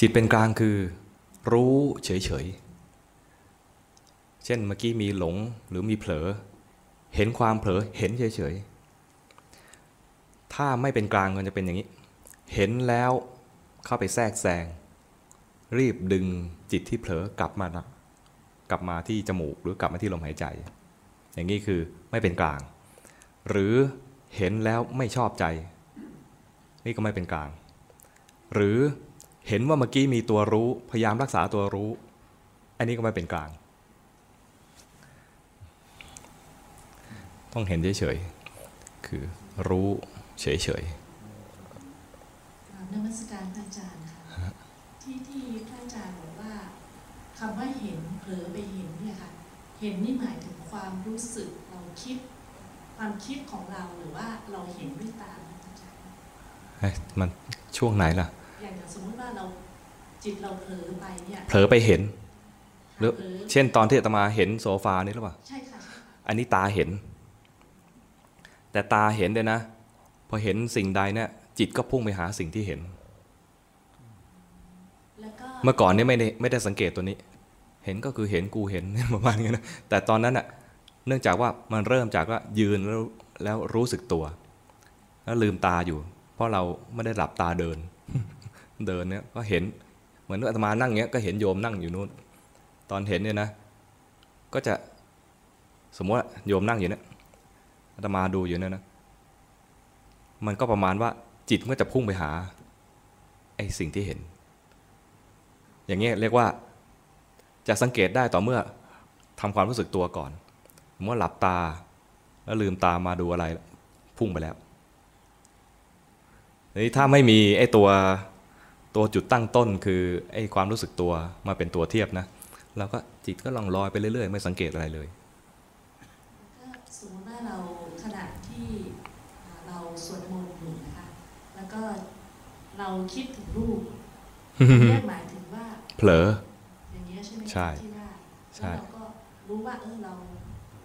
จิตเป็นกลางคือรู้เฉยๆเช่นเมื่อกี้มีหลงหรือมีเผลอเห็นความเผลอเห็นเฉยๆถ้าไม่เป็นกลางมันจะเป็นอย่างนี้เห็นแล้วเข้าไปแทรกแซงรีบดึงจิตที่เผลอกลับมานะกลับมาที่จมูกหรือกลับมาที่ลมหายใจอย่างนี้คือไม่เป็นกลางหรือเห็นแล้วไม่ชอบใจนี่ก็ไม่เป็นกลางหรือเห็นว่าเมื่อกี้มีตัวรู้พยายามรักษาตัวรู้อันนี้ก็ไม่เป็นกลางต้องเห็นเฉยๆคือรู้เฉยๆนมัสการพระอาจารย์ค่ะที่พระอาจารย์บอกว่าคำว่าเห็นเผลอไปเห็นเนี่ยค่ะเห็นนี่หมายถึงความรู้สึกเราคิดความคิดของเราหรือว่าเราเห็นด้วยตาพระอาจารย์มันช่วงไหนล่ะอย่างสมมติว่าเราจิตเราเผลอไปเนี่ยเผลอไปเห็นหรือเช่นตอนที่อาตมาเห็นโซฟานี่หรือเปล่าใช่ค่ะอันนี้ตาเห็นแต่ตาเห็นเลยนะพอเห็นสิ่งใดเนี่ยจิตก็พุ่งไปหาสิ่งที่เห็นเมื่อก่อนนี่ไม่ได้สังเกตตัวนี้เห็นก็คือเห็นกูเห็นประมาณนี้นะแต่ตอนนั้นอ่ะเนื่องจากว่ามันเริ่มจากว่ายืนแล้วรู้สึกตัวแล้วลืมตาอยู่เพราะเราไม่ได้หลับตาเดินเดินเนี่ยก็เห็นเหมือนอาตมานั่งเงี้ยก็เห็นโยมนั่งอยู่นู้นตอนเห็นเนี่ยนะก็จะสมมติโยมนั่งอยู่เนี่ยอาตมาดูอยู่เนี่ยนะมันก็ประมาณว่าจิตก็จะพุ่งไปหาไอ้สิ่งที่เห็นอย่างเงี้ยเรียกว่าจะสังเกตได้ต่อเมื่อทำความรู้สึกตัวก่อนเมื่อหลับตาแล้วลืมตามาดูอะไรพุ่งไปแล้วนี่ถ้าไม่มีไอ้ตัวจุดตั้งต้นคือไอ้ความรู้สึกตัวมาเป็นตัวเทียบนะเราก็จิตก็ล่องลอยไปเรื่อยๆไม่สังเกตอะไรเลยก็สมมติว่าเราขณะที่เราสวดมนต์อยู่นะคะแล้วก็เราคิดถึงรูปนี่หมายถึงว่าเผลออย่างเงี้ยใช่ไหมใช่ที่ว่าแล้วเราก็รู้ว่าเรา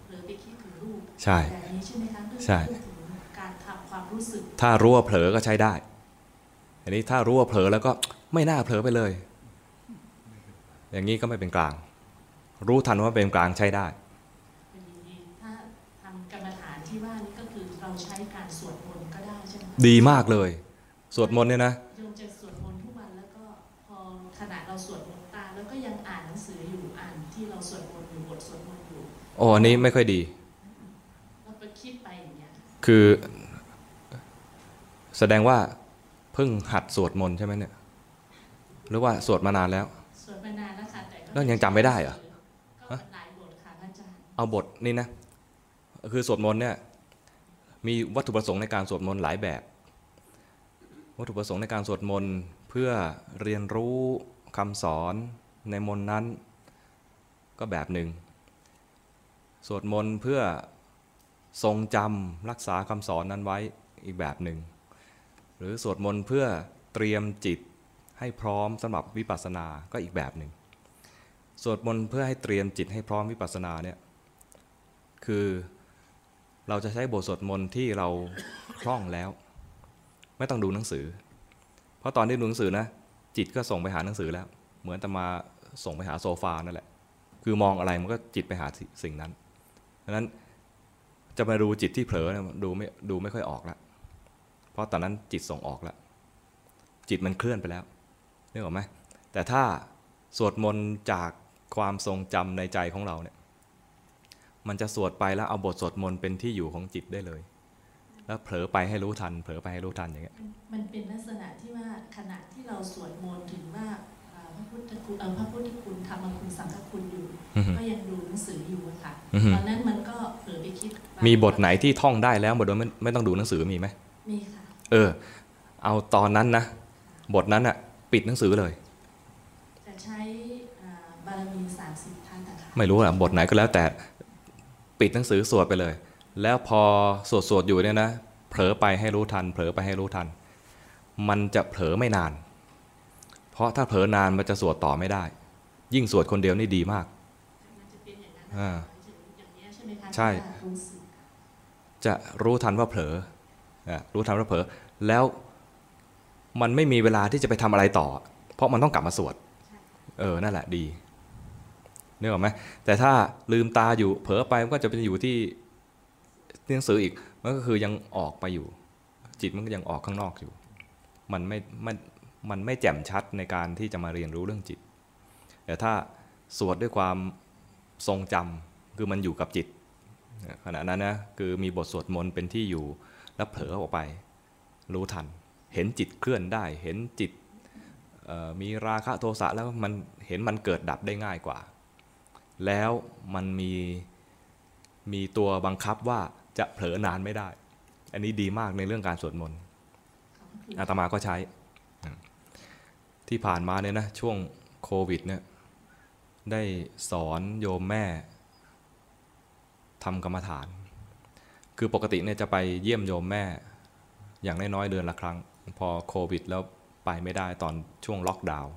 เผลอไปคิดถึงรูปใช่แบบนี้ใช่ไหมคะใช่การทำความรู้สึกถ้ารู้ว่าเผลอก็ใช้ได้อันนี้ถ้ารู้ว่าเผลอแล้วก็ไม่น่าเผลอไปเลยอย่างนี้ก็ไม่เป็นกลางรู้ทันว่าเป็นกลางใช้ได้ถ้าทำกรรมฐานที่ว่านี่ก็คือเราใช้การสวดมนต์ก็ได้ใช่ไหมดีมากเลยสวดมนต์เนี่ยนะโยมจะสวดมนต์ทุกวันแล้วก็พอขณะเราสวดมนต์ตาแล้วก็ยังอ่านหนังสืออยู่อ่านที่เราสวดมนต์อยู่บทสวดมนต์อยู่อ๋ออันนี้ไม่ค่อยดีเราไปคิดไปอย่างเงี้ยคือแสดงว่าเพิ่งหัดสวดมนต์ใช่ไหมเนี่ยหรือว่าสวดมานานแล้วสวดมานานแล้วค่ะแต่ก็ยังจำไม่ได้เหรอก็หลายบทค่ะอาจารย์เอาบทนี่นะคือสวดมนต์เนี่ยมีวัตถุประสงค์ในการสวดมนต์หลายแบบวัตถุประสงค์ในการสวดมนต์เพื่อเรียนรู้คำสอนในมนต์นั้นก็แบบหนึ่งสวดมนต์เพื่อทรงจำรักษาคำสอนนั้นไว้อีกแบบหนึ่งหรือสวดมนต์เพื่อเตรียมจิตให้พร้อมสำหรับวิปัสสนาก็อีกแบบหนึ่งสวดมนต์เพื่อให้เตรียมจิตให้พร้อมวิปัสสนาเนี่ยคือเราจะใช้บทสวดมนต์ที่เราคล่องแล้วไม่ต้องดูหนังสือเพราะตอนที่ดูหนังสือนะจิตก็ส่งไปหาหนังสือแล้วเหมือนแต่มาส่งไปหาโซฟานั่นแหละคือมองอะไรมันก็จิตไปหาสิ่งนั้นดังนั้นจะมาดูจิตที่เผลอเนี่ยดูไม่ค่อยออกละเพราะตอนนั้นจิตส่งออกแล้วจิตมันเคลื่อนไปแล้วนึกออกไหมแต่ถ้าสวดมนต์จากความทรงจำในใจของเราเนี่ยมันจะสวดไปแล้วเอาบทสวดมนต์เป็นที่อยู่ของจิตได้เลยแล้วเผลอไปให้รู้ทันเผลอไปให้รู้ทันอย่างเงี้ยมันเป็นลักษณะที่ว่าขณะที่เราสวดมนต์ถึงว่าพระพุทธคุณธรรมคุณสังฆคุณอยู่ก็ยังดูหนังสืออยู่ค่ะตอนนั้นมันก็เผลอไปคิดมีบทไหนที่ท่องได้แล้วบทโดยไม่ต้องดูหนังสือมีไหมมีค่ะเอาตอนนั้นนะบทนั้นอ่ะปิดหนังสือเลยจะใช้บารมี30ท่านนะคะไม่รู้อะบทไหนก็แล้วแต่ปิดหนังสือสวดไปเลยแล้วพอสวดอยู่เนี่ยนะเผลอไปให้รู้ทันเผลอไปให้รู้ทันมันจะเผลอไม่นานเพราะถ้าเผลอนานมันจะสวดต่อไม่ได้ยิ่งสวดคนเดียวนี่ดีมากมันจะเป็นอย่างนั้นอย่างนี้ใช่ไหมคะใช่จะรู้ทันว่าเผลอรู้ทันว่าเผลอแล้วมันไม่มีเวลาที่จะไปทำอะไรต่อ เพราะมันต้องกลับมาสวดนั่นแหละดีนึกออกไหมแต่ถ้าลืมตาอยู่เผลอไปมันก็จะเป็นอยู่ที่หนังสืออีกมันก็คือยังออกไปอยู่จิตมันก็ยังออกข้างนอกอยู่มันไม่แจ่มชัดในการที่จะมาเรียนรู้เรื่องจิตแต่ถ้าสวดด้วยความทรงจำคือมันอยู่กับจิตขณะนั้นนะคือมีบทสวดมนต์เป็นที่อยู่แล้วเผลอออกไปรู้ทันเห็นจิตเคลื่อนได้เห็นจิตมีราคะโทสะแล้วมันเห็นมันเกิดดับได้ง่ายกว่าแล้วมันมีตัวบังคับว่าจะเผลอนานไม่ได้อันนี้ดีมากในเรื่องการสวดมนต์อาตมาก็ใช้ที่ผ่านมาเนี่ยนะช่วงโควิดเนี่ยได้สอนโยมแม่ทำกรรมฐานคือปกติเนี่ยจะไปเยี่ยมโยมแม่อย่างน้อยๆเดือนละครั้งพอโควิดแล้วไปไม่ได้ตอนช่วงล็อกดาวน์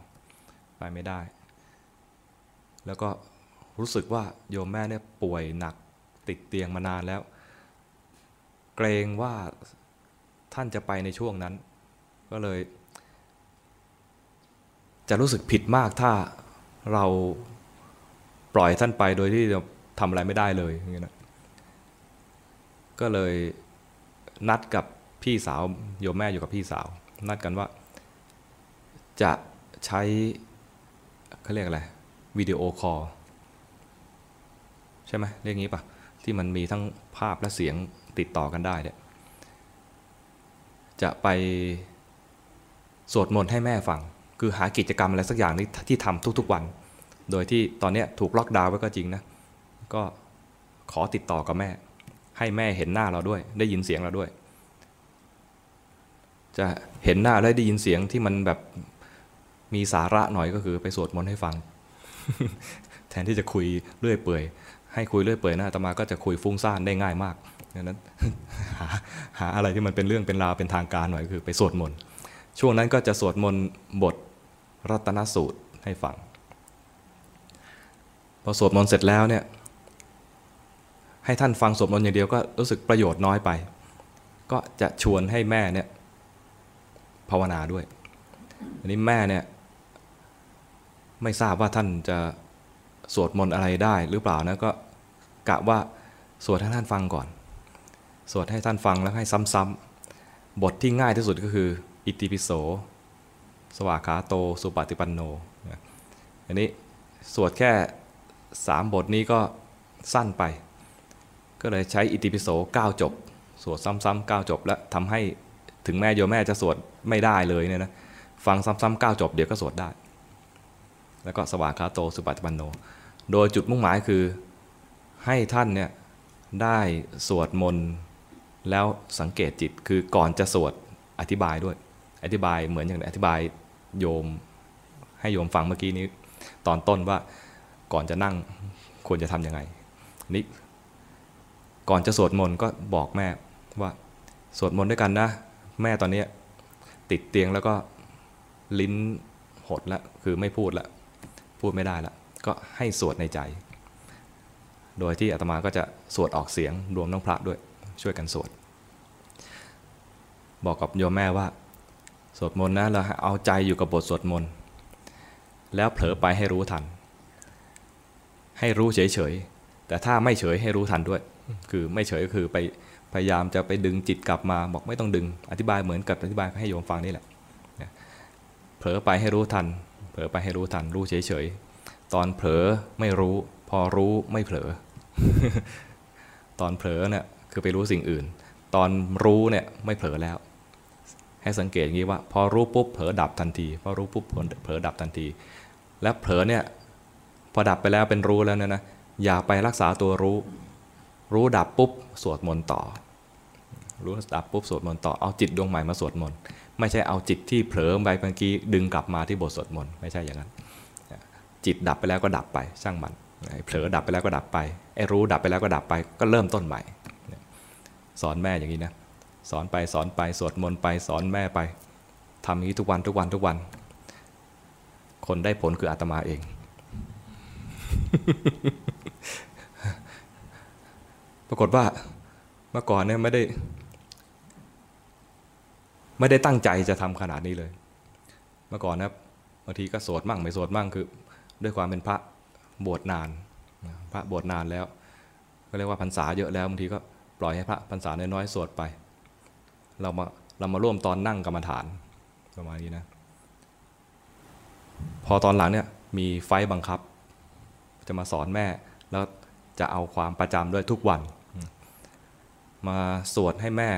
ไปไม่ได้แล้วก็รู้สึกว่าโยมแม่เนี่ยป่วยหนักติดเตียงมานานแล้วเกรงว่าท่านจะไปในช่วงนั้นก็เลยจะรู้สึกผิดมากถ้าเราปล่อยท่านไปโดยที่ทำอะไรไม่ได้เลยอย่างเงี้ยนะก็เลยนัดกับพี่สาวโยมแม่อยู่กับพี่สาวนัดกันว่าจะใช้เขาเรียกอะไรวิดีโอคอลใช่ไหมเรียกงี้ป่ะที่มันมีทั้งภาพและเสียงติดต่อกันได้เนี่ยจะไปสวดมนต์ให้แม่ฟังคือหากิจกรรมอะไรสักอย่างที่ทำทุกๆวันโดยที่ตอนนี้ถูกล็อกดาวน์ไว้ก็จริงนะก็ขอติดต่อกับแม่ให้แม่เห็นหน้าเราด้วยได้ยินเสียงเราด้วยจะเห็นหน้าและได้ยินเสียงที่มันแบบมีสาระหน่อยก็คือไปสวดมนต์ให้ฟัง แทนที่จะคุยเรื่อยเปื่อยให้คุยเรื่อยเปื่อยนะอาตมาก็จะคุยฟุ้งซ่านได้ง่ายมากดังนั้น หาอะไรที่มันเป็นเรื่องเป็นราวเป็นทางการหน่อยก็คือไปสวดมนต์ช่วงนั้นก็จะสวดมนต์บทรัตนสูตรให้ฟังพอสวดมนต์เสร็จแล้วเนี่ยให้ท่านฟังสวดมนต์อย่างเดียวก็รู้สึกประโยชน์น้อยไปก็จะชวนให้แม่เนี่ยภาวนาด้วยอันนี้แม่เนี่ยไม่ทราบว่าท่านจะสวดมนต์อะไรได้หรือเปล่านะก็กะว่าสวดให้ท่านฟังก่อนสวดให้ท่านฟังแล้วให้ซ้ำๆบทที่ง่ายที่สุดก็คืออิติปิโสสวากขาโตสุปฏิปันโนอันนี้สวดแค่3 บทนี้ก็สั้นไปก็เลยใช้อิติปิโส9 จบสวดซ้ำๆ9 จบและทำให้ถึงแม่โยมแม่จะสวดไม่ได้เลยเนี่ยนะฟังซ้ำๆ9 จบเดี๋ยวก็สวดได้แล้วก็สวากขาโตสุปฏิปันโนโดยจุดมุ่งหมายคือให้ท่านเนี่ยได้สวดมนต์แล้วสังเกตจิตคือก่อนจะสวดอธิบายด้วยอธิบายเหมือนอย่างอธิบายโยมให้โยมฟังเมื่อกี้นี้ตอนต้นว่าก่อนจะนั่งควรจะทำยังไงนี่ก่อนจะสวดมนต์ก็บอกแม่ว่าสวดมนต์ด้วยกันนะแม่ตอนนี้ติดเตียงแล้วก็ลิ้นหดละคือไม่พูดละพูดไม่ได้ละก็ให้สวดในใจโดยที่อาตมาก็จะสวดออกเสียงรวมน้องพระด้วยช่วยกันสวดบอกกับโยมแม่ว่าสวดมนต์นะเราเอาใจอยู่กับบทสวดมนต์แล้วเผลอไปให้รู้ทันให้รู้เฉยๆแต่ถ้าไม่เฉยให้รู้ทันด้วยคือไม่เฉยก็คือไปพยายามจะไปดึงจิตกลับมาบอกไม่ต้องดึงอธิบายเหมือนกับอธิบายให้โยมฟังนี่แหละเผลอไปให้รู้ทันเผลอไปให้รู้ทันรู้เฉยๆตอนเผลอไม่รู้พอรู้ไม่เผลอ ตอนเผลอเนี่ยคือไปรู้สิ่งอื่นตอนรู้เนี่ยไม่เผลอแล้วให้สังเกตอย่างนี้ว่าพอรู้ปุ๊บเผลอดับทันทีพอรู้ปุ๊บเผลอดับทันทีและเผลอเนี่ยพอดับไปแล้วเป็นรู้แล้วเนี่ยนะอย่าไปรักษาตัวรู้รู้ดับปุ๊บสวดมนต์ต่อรู้ดับปุ๊บสวดมนต์ต่อเอาจิตดวงใหม่มาสวดมนต์ไม่ใช่เอาจิตที่เผลอไปเมื่อกี้ดึงกลับมาที่บทสวดมนต์ไม่ใช่อย่างนั้นจิตดับไปแล้วก็ดับไปช่างมันเผลอดับไปแล้วก็ดับไปไอ้รู้ดับไปแล้วก็ดับไปก็เริ่มต้นใหม่สอนแม่อย่างนี้นะสอนไปสอนไปสวดมนต์ไปสอนแม่ไปทำอย่างนี้ทุกวันทุกวันทุกวันคนได้ผลคืออาตมาเอง ปรากฏว่าเมื่อก่อนเนี่ยไม่ได้ตั้งใจจะทำขนาดนี้เลยเมื่อก่อนนะ บางทีก็สวดมั่งไม่สวดมั่งคือด้วยความเป็นพระบวชนานพระบวชนานแล้วก็เรียกว่าพรรษาเยอะแล้วบางทีก็ปล่อยให้พระพรรษาน้อยๆสวดไปเรามาร่วมตอนนั่งกรรมฐานประมาณนี้นะพอตอนหลังเนี่ยมีไฟบังคับจะมาสอนแม่แล้วจะเอาความประจำด้วยทุกวันมาสวดให้แม่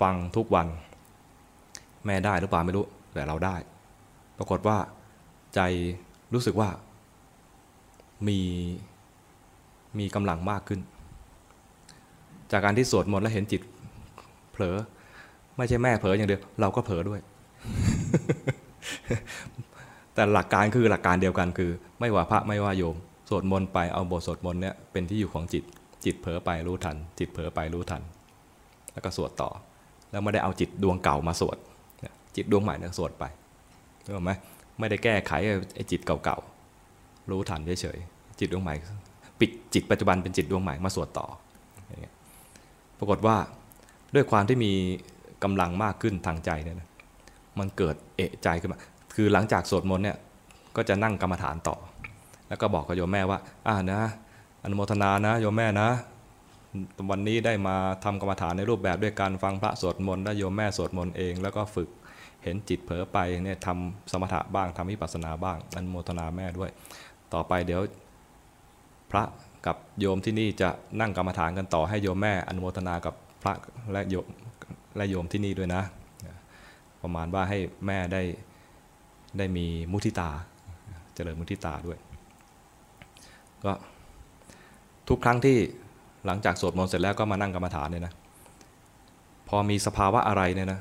ฟังทุกวันแม่ได้หรือเปล่าไม่รู้แต่เราได้ปรากฏว่าใจรู้สึกว่ามีกำลังมากขึ้นจากการที่สวดมนต์แล้วเห็นจิตเผลอไม่ใช่แม่เผลออย่างเดียวเราก็เผลอด้วย แต่หลักการคือหลักการเดียวกันคือไม่ว่าพระไม่ว่าโยมสวดมนต์ไปเอาบทสวดมนต์เนี่ยเป็นที่อยู่ของจิตจิตเผลอไปรู้ทันจิตเผลอไปรู้ทันแล้วก็สวดต่อแล้วไม่ได้เอาจิตดวงเก่ามาสวดจิตดวงใหม่เนี่ยสวดไปรู้ไหมไม่ได้แก้ไขไอ้จิตเก่าๆรู้ทันเฉยๆจิตดวงใหม่ปิดจิตปัจจุบันเป็นจิตดวงใหม่มาสวดต่อปรากฏว่าด้วยความที่มีกำลังมากขึ้นทางใจเนี่ยมันเกิดเอะใจขึ้นมาคือหลังจากสวดมนต์เนี่ยก็จะนั่งกรรมฐานต่อแล้วก็บอกกับโยมแม่ว่านะอนุโมทนานะโยมแม่นะวันนี้ได้มาทำกรรมฐานในรูปแบบด้วยการฟังพระสวดมนต์และโยมแม่สวดมนต์เองแล้วก็ฝึกเห็นจิตเผลอไปเนี่ยทำสมถะบ้างทำวิปัสสนาบ้างอนุโมทนาแม่ด้วยต่อไปเดี๋ยวพระกับโยมที่นี่จะนั่งกรรมฐานกันต่อให้โยมแม่อนุโมทนากับพระและโยมที่นี่ด้วยนะประมาณว่าให้แม่ได้มีมุทิตาเจริญมุทิตาด้วยก็ทุกครั้งที่หลังจากสวดมนต์เสร็จแล้วก็มานั่งกรรมฐานเนี่ยนะพอมีสภาวะอะไรเนี่ยนะ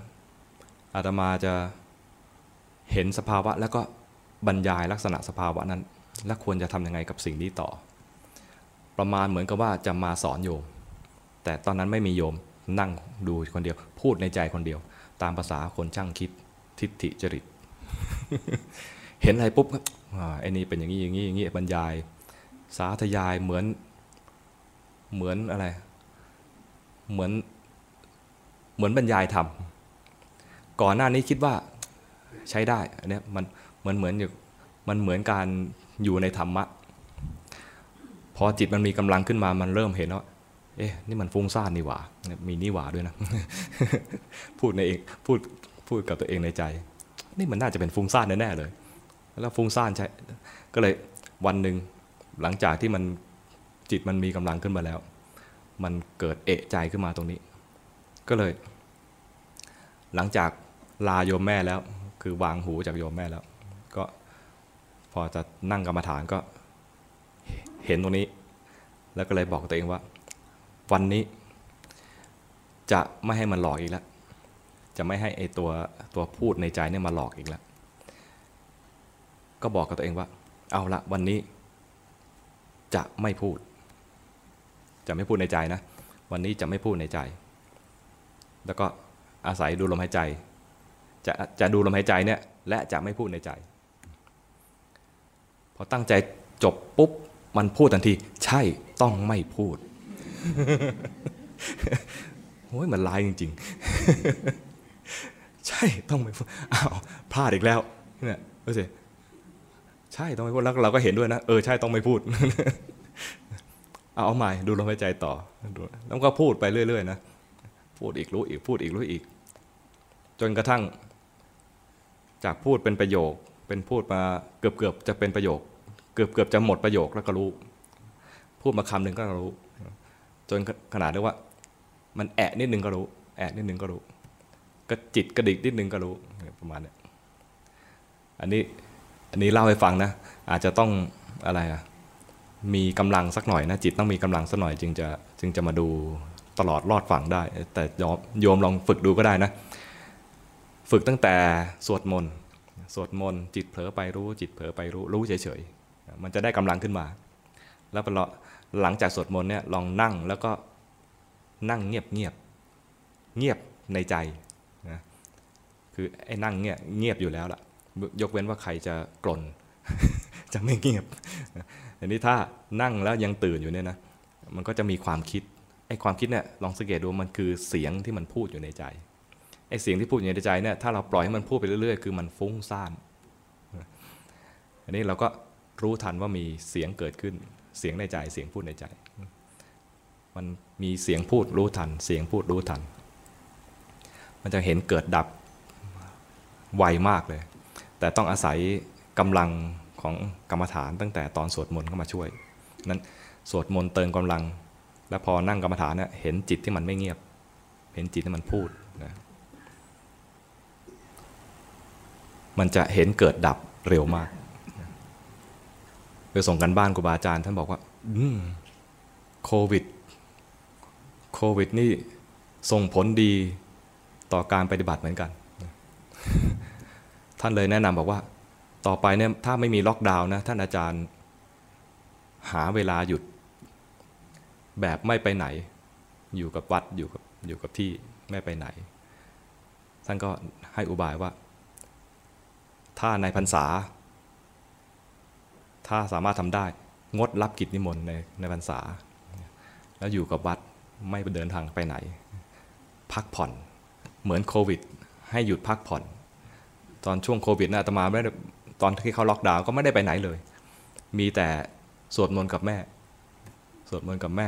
อาตมาจะเห็นสภาวะแล้วก็บรรยายลักษณะสภาวะนั้นและควรจะทำยังไงกับสิ่งนี้ต่อประมาณเหมือนกับว่าจะมาสอนโยมแต่ตอนนั้นไม่มีโยมนั่งดูคนเดียวพูดในใจคนเดียวตามภาษาคนช่างคิดทิฏฐิจริต เห็นอะไรปุ๊บไอ้นี่เป็นอย่างนี้อย่างนี้อย่างนี้บรรยายสาธยายเหมือนอะไรเหมือนบรรยายธรรมก่อนหน้านี้คิดว่าใช้ได้อันนี้มันเหมือนอยู่มันเหมือนการอยู่ในธรรมะพอจิตมันมีกำลังขึ้นมามันเริ่มเห็นว่าเอ๊ะนี่มันฟุ้งซ่านนี่หว่ามีนี่หว่าด้วยนะ พูดกับตัวเองในใจนี่มันน่าจะเป็นฟุ้งซ่านแน่ๆเลยแล้วฟุ้งซ่านใช่ก็เลยวันหนึ่งหลังจากที่มันจิตมันมีกำลังขึ้นมาแล้วมันเกิดเอะใจขึ้นมาตรงนี้ก็เลยหลังจากลาโยมแม่แล้วคือวางหูจากโยมแม่แล้วก็พอจะนั่งกรรมฐานก็เห็นตรงนี้แล้วก็เลยบอกตัวเองว่าวันนี้จะไม่ให้มันหลอกอีกแล้วจะไม่ให้ไอ้ตัวพูดในใจเนี่ยมาหลอกอีกแล้วก็บอกกับตัวเองว่าเอาละวันนี้จะไม่พูดในใจนะวันนี้จะไม่พูดในใจแล้วก็อาศัยดูลมหายใจจะดูลมหายใจเนี่ยและจะไม่พูดในใจพอตั้งใจจบปุ๊บมันพูดทันทีใช่ต้องไม่พูด โอ้ยมันร้ายจริงๆ ใช่ต้องไม่พูดอ้าวพลาดอีกแล้วเนี่ยรู้สึกใช่ต้องไม่พูดแล้วเราก็เห็นด้วยนะใช่ต้องไม่พูด เอาใหม่ดูลมหายใจต่อแล้วก็พูดไปเรื่อยๆนะพูดอีกรู้อีกพูดอีกรู้อีกจนกระทั่งจากพูดเป็นประโยคเป็นพูดมาเกือบจะเป็นประโยคเกือบจะหมดประโยคแล้วก็รู้พูดมาคำหนึ่งก็รู้จนขนาดเรียกว่ามันแอะนิดนึงก็รู้แอะนิดนึงก็รู้ก็จิตกระดิกนิดนึงก็รู้ประมาณนี้อันนี้เล่าให้ฟังนะอาจจะต้องอะไรอะมีกำลังสักหน่อยนะจิตต้องมีกำลังสักหน่อยจึงจะมาดูตลอดรอดฝั่งได้แต่โยมลองฝึกดูก็ได้นะฝึกตั้งแต่สวดมนต์จิตเผลอไปรู้จิตเผลอไปรู้เฉยๆมันจะได้กำลังขึ้นมาแล้วหลังจากสวดมนต์เนี่ยลองนั่งแล้วก็นั่งเงียบเงียบในใจนะคือไอ้นั่งเนี่ยเงียบอยู่แล้วล่ะยกเว้นว่าใครจะกลน จะไม่เงียบอันนี้ถ้านั่งแล้วยังตื่นอยู่เนี่ยนะมันก็จะมีความคิดไอ้ความคิดเนี่ยลองสังเกตดูมันคือเสียงที่มันพูดอยู่ในใจไอ้เสียงที่พูดอยู่ในใจเนี่ยถ้าเราปล่อยให้มันพูดไปเรื่อยๆคือมันฟุ้งซ่าน อันนี้เราก็รู้ทันว่ามีเสียงเกิดขึ้นเสียงในใจเสียงพูดในใจมันมีเสียงพูดรู้ทันเสียงพูดรู้ทันมันจะเห็นเกิดดับไวมากเลยแต่ต้องอาศัยกำลังของกรรมฐานตั้งแต่ตอนสวดมนต์เข้ามาช่วยนั้นสวดมนต์เติมกำลังแล้วพอนั่งกรรมฐานเนี่ยเห็นจิตที่มันไม่เงียบเห็นจิตที่มันพูดนะมันจะเห็นเกิดดับเร็วมากไปส่งกันบ้านครูบาอาจารย์ท่านบอกว่าโควิดนี่ส่งผลดีต่อการปฏิบัติเหมือนกันท่านเลยแนะนำบอกว่าต่อไปเนี่ยถ้าไม่มีล็อกดาวน์นะท่านอาจารย์หาเวลาหยุดแบบไม่ไปไหนอยู่กับวัดอยู่กับที่ไม่ไปไหนท่านก็ให้อุบายว่าถ้าในพรรษาถ้าสามารถทำได้งดรับกิจนิมนต์ในพรรษาแล้วอยู่กับวัดไม่เดินทางไปไหนพักผ่อนเหมือนโควิดให้หยุดพักผ่อนตอนช่วงโควิดอาตมาไม่ได้ตอนที่เขาล็อกดาวน์ก็ไม่ได้ไปไหนเลยมีแต่สวดมนต์กับแม่สวดมนต์กับแม่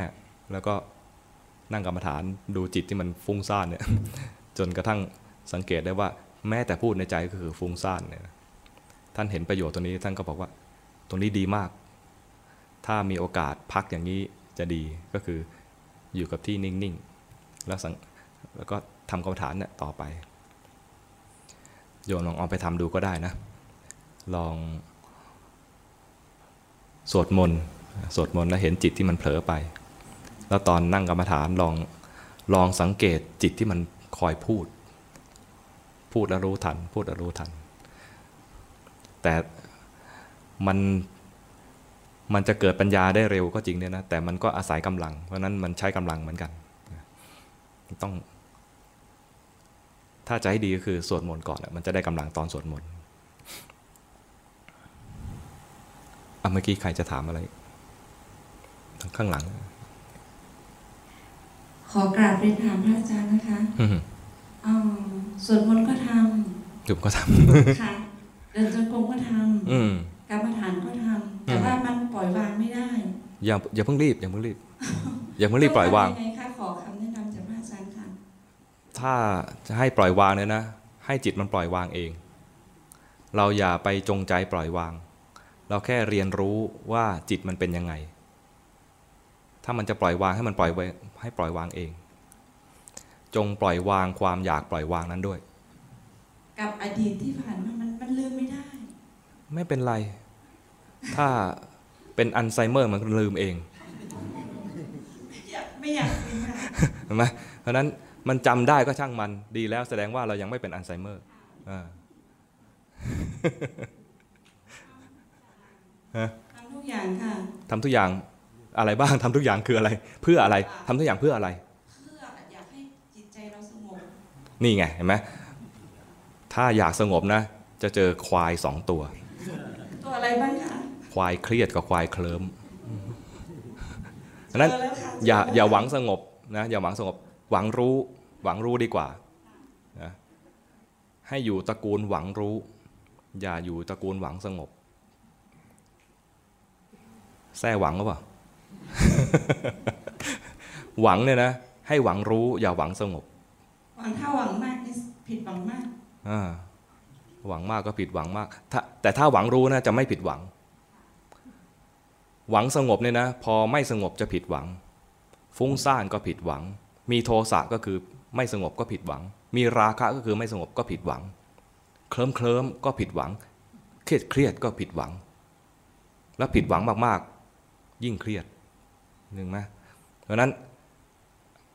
แล้วก็นั่งกรรมฐานดูจิตที่มันฟุ้งซ่านเนี่ยจนกระทั่งสังเกตได้ว่าแม้แต่พูดในใจก็คือฟุ้งซ่านเนี่ยท่านเห็นประโยชน์ตรงนี้ท่านก็บอกว่าตรงนี้ดีมากถ้ามีโอกาสพักอย่างนี้จะดีก็คืออยู่กับที่นิ่งๆแล้วก็ทำกรรมฐานเนี่ยต่อไปโยมลองเอาไปทำดูก็ได้นะลองสวดมนต์แล้วเห็นจิตที่มันเผลอไปแล้วตอนนั่งกรรมฐานลองสังเกตจิตที่มันคอยพูดแล้วรู้ทันพูดแล้วรู้ทันแต่มันจะเกิดปัญญาได้เร็วก็จริงเนี่ยนะแต่มันก็อาศัยกำลังเพราะนั้นมันใช้กำลังเหมือนกันต้องถ้าจะให้ดีก็คือสวดมนต์ก่อนมันจะได้กำลังตอนสวดมนต์เมื่อกี้ใครจะถามอะไรข้างหลังขอกราบเรียนถามพระอาจารย์นะคะสวดมนต์ก็ทำจุบก็ทำค่ะเดินจงกรมก็ทำกรรมฐานก็ทำแต่ว่ามันปล่อยวางไม่ได้อย่าเพิ่งรีบอย่าเพิ่งรีบปล่อยวางยังไงคะขอคำแนะนำจากพระอาจารย์ค่ะถ้าจะให้ปล่อยวางเนี่ยนะให้จิตมันปล่อยวางเองเราอย่าไปจงใจปล่อยวางเราแค่เรียนรู้ว่าจิตมันเป็นยังไงถ้ามันจะปล่อยวางให้มันปล่อยไว้ให้ปล่อยวางเองจงปล่อยวางความอยากปล่อยวางนั้นด้วยกับอดีตที่ผ่านมามันลืมไม่ได้ไม่เป็นไรถ้าเป็นอัลไซเมอร์มันลืมเองไม่อยากเป็นค่ะเห็นไหมเพราะนั้นมันจำได้ก็ช่างมันดีแล้วแสดงว่าเรายังไม่เป็นอัลไซเมอร์ทำทุกอย่างค่ะทำทุกอย่างอะไรบ้างทำทุกอย่างคืออะไรเพื่ออะไรทำทุกอย่างเพื่ออะไรเพื่ออยากให้จิตใจเราสงบนี่ไงเห็นไหมถ้าอยากสงบนะจะเจอควายสองตัวตัวอะไรบ้างคะควายเครียดกับควายเคลิ้มนั้นอย่าหวังสงบนะอย่าหวังสงบหวังรู้ดีกว่านะให้อยู่ตระกูลหวังรู้อย่าอยู่ตระกูลหวังสงบแท้หวังหรือเปล่าหวังเนี่ยนะให้หวังรู้อย่าหวังสงบหวังถ้าหวังมากนี่ผิดหวังมากหวังมากก็ผิดหวังมากแต่ถ้าหวังรู้นะจะไม่ผิดหวังหวังสงบเนี่ยนะพอไม่สงบจะผิดหวังฟุ้งซ่านก็ผิดหวังมีโทสะก็คือไม่สงบก็ผิดหวังมีราคะก็คือไม่สงบก็ผิดหวังเคลิ้มก็ผิดหวังเครียดก็ผิดหวังแล้วผิดหวังมากๆยิ่งเครียดนึกไหมเพราะนั้น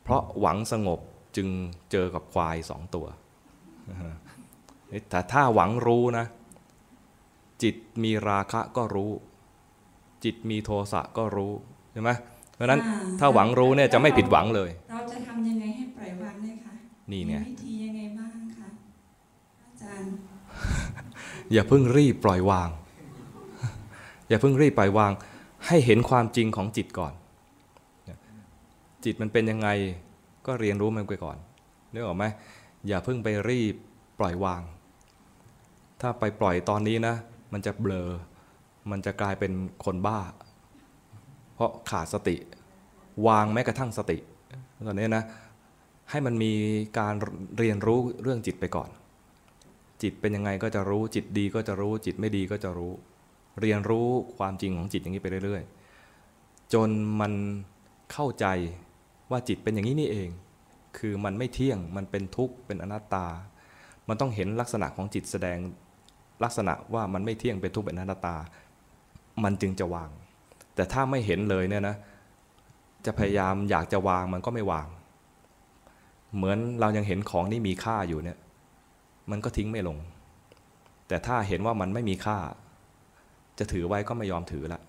เพราะหวังสงบจึงเจอกับควายสองตัวแต่ถ้าหวังรู้นะจิตมีราคะก็รู้จิตมีโทสะก็รู้ใช่ไหมเพราะนั้นถ้าหวังรู้เนี่ยจะไม่ผิดหวังเลยเราจะทำยังไงให้ปล่อยวางได้คะนี่เนี่ยวิธียังไงบ้างคะอาจารย์อย่าเพิ่งรีบปล่อยวางอย่าเพิ่งรีบปล่อยวางให้เห็นความจริงของจิตก่อนจิตมันเป็นยังไงก็เรียนรู้มันไปก่อนนึกออกไหมอย่าเพิ่งไปรีบปล่อยวางถ้าไปปล่อยตอนนี้นะมันจะเบลอ มันจะกลายเป็นคนบ้าเพราะขาดสติวางแม้กระทั่งสติตอนนี้นะให้มันมีการเรียนรู้เรื่องจิตไปก่อนจิตเป็นยังไงก็จะรู้จิตดีก็จะรู้จิตไม่ดีก็จะรู้เรียนรู้ความจริงของจิตอย่างนี้ไปเรื่อยๆจนมันเข้าใจว่าจิตเป็นอย่างนี้นี่เองคือมันไม่เที่ยงมันเป็นทุกข์เป็นอนัตตามันต้องเห็นลักษณะของจิตแสดงลักษณะว่ามันไม่เที่ยงเป็นทุกข์เป็นอนัตตามันจึงจะวางแต่ถ้าไม่เห็นเลยเนี่ยนะจะพยายามอยากจะวางมันก็ไม่วางเหมือนเรายังเห็นของนี่มีค่าอยู่เนี่ยมันก็ทิ้งไม่ลงแต่ถ้าเห็นว่ามันไม่มีค่าจะถือไว้ก็ไม่ยอมถือละ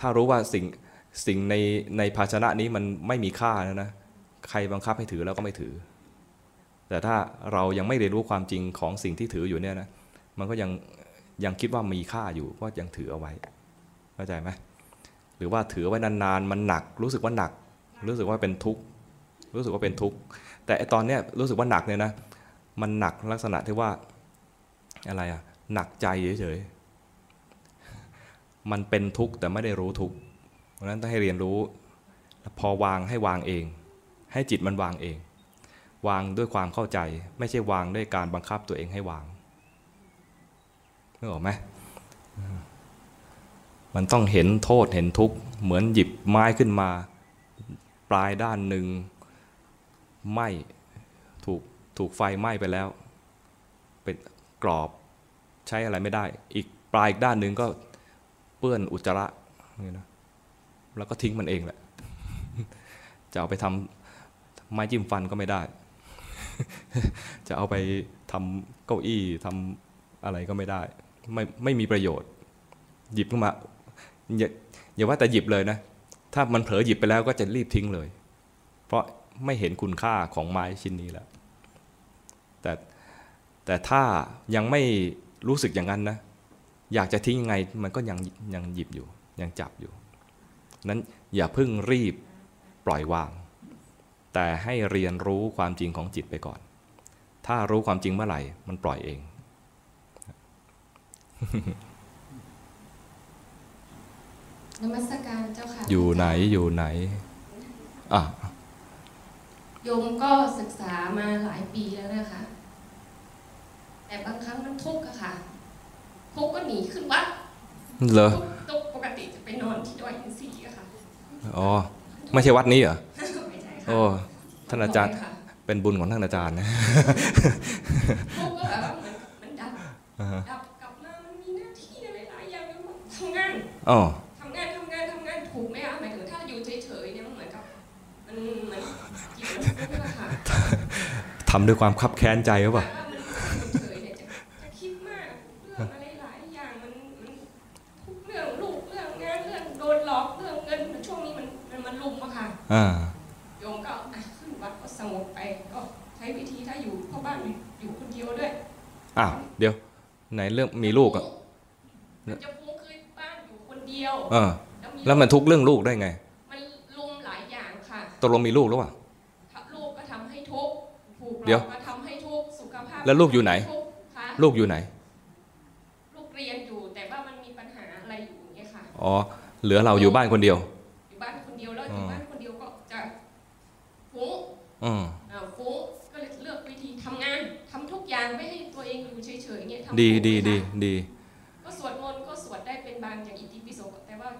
ถ้ารู้ว่าสิ่งในภาชนะนี้มันไม่มีค่าแล้วนะใครบังคับให้ถือแล้วก็ไม่ถือแต่ถ้าเรายังไม่ได้รู้ความจริงของสิ่งที่ถืออยู่เนี่ยนะมันก็ยังคิดว่ามีค่าอยู่ก็ยังถือเอาไว้เข้าใจไหมหรือว่าถือไว้นานๆมันหนักรู้สึกว่าหนักรู้สึกว่าเป็นทุกข์รู้สึกว่าเป็นทุกข์แต่ตอนเนี้ยรู้สึกว่าหนักเนี่ยนะมันหนักลักษณะที่ว่าอะไรอะหนักใจเฉยๆมันเป็นทุกข์แต่ไม่ได้รู้ทุกข์เพราะฉะนั้นต้องให้เรียนรู้พอวางให้วางเองให้จิตมันวางเองวางด้วยความเข้าใจไม่ใช่วางด้วยการบังคับตัวเองให้วางนึกออกไหมมันต้องเห็นโทษเห็นทุกข์เหมือนหยิบไม้ขึ้นมาปลายด้านหนึ่งไหม้ถูกไฟไหม้ไปแล้วเป็นกรอบใช้อะไรไม่ได้อีกปลายอีกด้านหนึ่งก็เปื้อนอุจจาระนี่นะแล้วก็ทิ้งมันเองแหละจะเอาไปทำไม้จิ้มฟันก็ไม่ได้จะเอาไปทำเก้าอี้ทำอะไรก็ไม่ได้ไม่มีประโยชน์หยิบขึ้นมาอย่าว่าแต่หยิบเลยนะถ้ามันเผลอหยิบไปแล้วก็จะรีบทิ้งเลยเพราะไม่เห็นคุณค่าของไม้ชิ้นนี้แล้วแต่ถ้ายังไม่รู้สึกอย่างนั้นนะอยากจะทิ้งยังไงมันก็ยังหยิบอยู่ยังจับอยู่นั้นอย่าเพิ่งรีบปล่อยวางแต่ให้เรียนรู้ความจริงของจิตไปก่อนถ้ารู้ความจริงเมื่อไหร่มันปล่อยเอง นมัสการเจ้าค่ะอยู่ไหนอ่ะโยมก็ศึกษามาหลายปีแล้วนะคะแต่บางครั้งมันทุกข์อะค่ะทุกข์ก็หนีขึ้นวัดเหรอทุกข์ปกติจะไปนอนที่ดอยอินทรีย์อะค่ะอ๋อไม่ใช่วัดนี้เหรอไม่ใช่ค่ะโอ้ท่านอาจารย์เป็นบุญของท่านอาจารย์นะทุกข์ก็แบบมันดับกลับมามันมีหน้าที่อะไรหลายอย่างทำงานอ๋อทำงานถูกไหมคะหมายถึงถ้าอยู่เฉยๆเนี่ยมันเหมือนกับมันทำด้วยความคับแค้นใจหรือเปล่าจะคิดมากเรื่องอะไรหลายอย่างมันทุกเรื่องลูกเรื่องงานเรื่องโดนหลอกเรื่องเงินช่วงนี้มันลุมอะค่ะโยมก็ขึ้นวัดก็สงบไปก็ใช้วิธีถ้าอยู่เพราะบ้านอยู่คนเดียวด้วยอ้าวเดี๋ยวไหนเรื่องมีลูกอะมันจะฟุ้งคือบ้านอยู่คนเดียวแล้วมันทุกเรื่องลูกได้ไงมันลุมหลายอย่างค่ะตกลงมีลูกหรือเปล่าเดี๋ยวทำให้ทุกสุขภาพแล้วลูกอยู่ไหนลูกอยู่ไหนลูกเรียนอยู่แต่ว่ามันมีปัญหาอะไรอยู่อย่างเงี้ยค่ะอ๋อเหลือเราอยู่บ้านคนเดียวอยู่บ้านคนเดียวแล้วอยู่บ้านคนเดียวก็จะฟุ้งฟุ้งก็เลยเลือกวิธีทำงานทำทุกอย่างไม่ให้ตัวเองอยู่เฉยๆเงี้ยดีก็สวดมนต์ก็สวดได้เป็นบางอย่างอิติปิโสแต่ว่า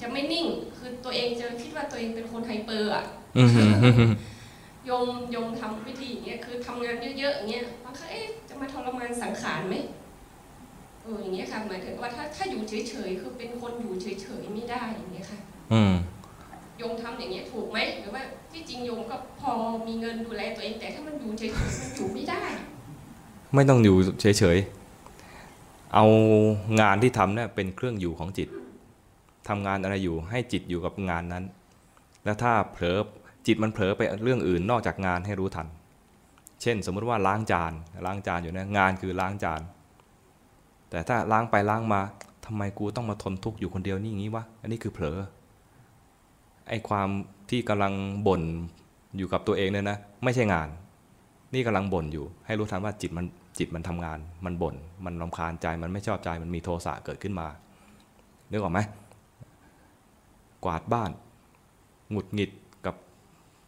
จะไม่นิ่งคือตัวเองจะคิดว่าตัวเองเป็นคนไฮเปอร์อ่ะโยมทำวิธีอย่างเงี้ยคือทำงานเยอะๆอย่างเงี้ยบางครั้งจะมาทรมานสังขารไหมอย่างเงี้ยค่ะหมายถึงว่าถ้าอยู่เฉยๆคือเป็นคนอยู่เฉยๆไม่ได้อย่างเงี้ยค่ะโยมทำอย่างเงี้ยถูกไหมหรือว่าที่จริงโยมก็พอมีเงินดูแลตัวเองแต่ถ้ามันอยู่เฉยๆมันอยู่ไม่ได้ไม่ต้องอยู่เฉยๆเอางานที่ทำเนี่ยเป็นเครื่องอยู่ของจิตทำงานอะไรอยู่ให้จิตอยู่กับงานนั้นแล้วถ้าเผลอจิตมันเผลอไปเรื่องอื่นนอกจากงานให้รู้ทันเช่นสมมุติว่าล้างจานอยู่นะงานคือล้างจานแต่ถ้าล้างไปล้างมาทำไมกูต้องมาทนทุกข์อยู่คนเดียวนี่อย่างนี้วะอันนี้คือเผลอไอ้ความที่กำลังบ่นอยู่กับตัวเองเนี่ยนะไม่ใช่งานนี่กำลังบ่นอยู่ให้รู้ทันว่าจิตมัน จิตมันทำงานมันบ่นมันรำคาญใจมันไม่ชอบใจมันมีโทสะเกิดขึ้นมานึกออกไหมกวาดบ้านหงุดหงิด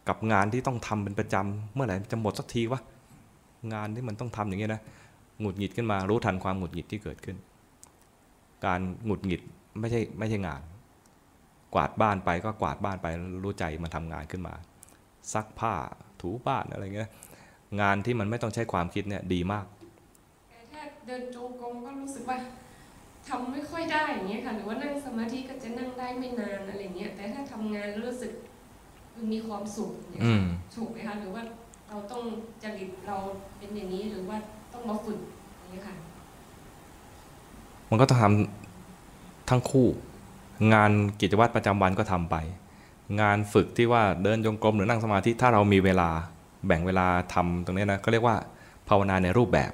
กับงานที่ต้องทำเป็นประจำเมื่อไหร่จะหมดสักทีวะงานที่มันต้องทำอย่างนี้นะหงุดหงิดขึ้นมารู้ทันความหงุดหงิดที่เกิดขึ้นการหงุดหงิดไม่ใช่งานกวาดบ้านไปก็กวาดบ้านไปรู้ใจมันทำงานขึ้นมาซักผ้าถูบ้านอะไรเงี้ยงานที่มันไม่ต้องใช้ความคิดเนี่ยดีมากถ้าเดินจูงกงก็รู้สึกว่าทำไม่ค่อยได้อย่างเงี้ยค่ะหรือว่านั่งสมาธิก็จะนั่งได้ไม่นานอะไรเงี้ยแต่ถ้าทำงานรู้สึกมีความสุขเนี่ยถูกไหมคะหรือว่าเราต้องจริตเราเป็นอย่างนี้หรือว่าต้องมาฝึกอย่างนี้ค่ะมันก็ต้องทำทั้งคู่งานกิจวัตรประจำวันก็ทำไปงานฝึกที่ว่าเดินจงกรมหรือนั่งสมาธิถ้าเรามีเวลาแบ่งเวลาทำตรงนี้นะก็เรียกว่าภาวนาในรูปแบบ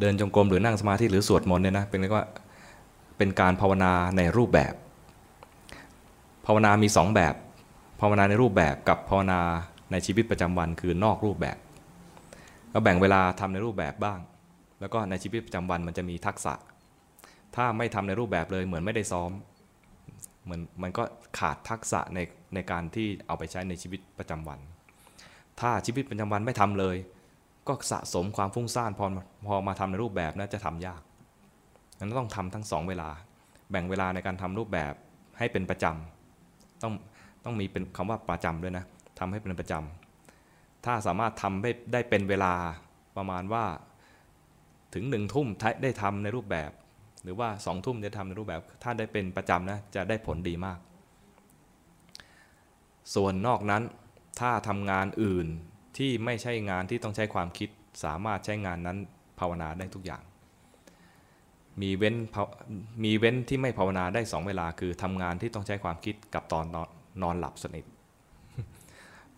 เดินจงกรมหรือนั่งสมาธิหรือสวดมนต์เนี่ยนะเป็นเรียกว่าเป็นการภาวนาในรูปแบบภาวนามีสองแบบภาวนาในรูปแบบกับภาวนาในชีวิตประจำวันคือนอกรูปแบบก็แบ่งเวลาทำในรูปแบบบ้างแล้วก็ในชีวิตประจำวันมันจะมีทักษะถ้าไม่ทำในรูปแบบเลยเหมือนไม่ได้ซ้อมเหมือนมันก็ขาดทักษะในการที่เอาไปใช้ในชีวิตประจำวันถ้าชีวิตประจำวันไม่ทำเลยก็สะสมความฟุ้งซ่านพอมาทำในรูปแบบนะจะทำยากนั้นต้องทำทั้ง2เวลาแบ่งเวลาในการทำรูปแบบให้เป็นประจำต้องมีเป็นคำว่าประจำด้วยนะทำให้เป็นประจำถ้าสามารถทำได้เป็นเวลาประมาณว่าถึง1 ทุ่มได้ทำในรูปแบบหรือว่า2 ทุ่มได้ทำในรูปแบบถ้าได้เป็นประจำนะจะได้ผลดีมากส่วนนอกนั้นถ้าทำงานอื่นที่ไม่ใช่งานที่ต้องใช้ความคิดสามารถใช้งานนั้นภาวนาได้ทุกอย่างมีเว้นที่ไม่ภาวนาได้2เวลาคือทำงานที่ต้องใช้ความคิดกับตอนนอนหลับสนิท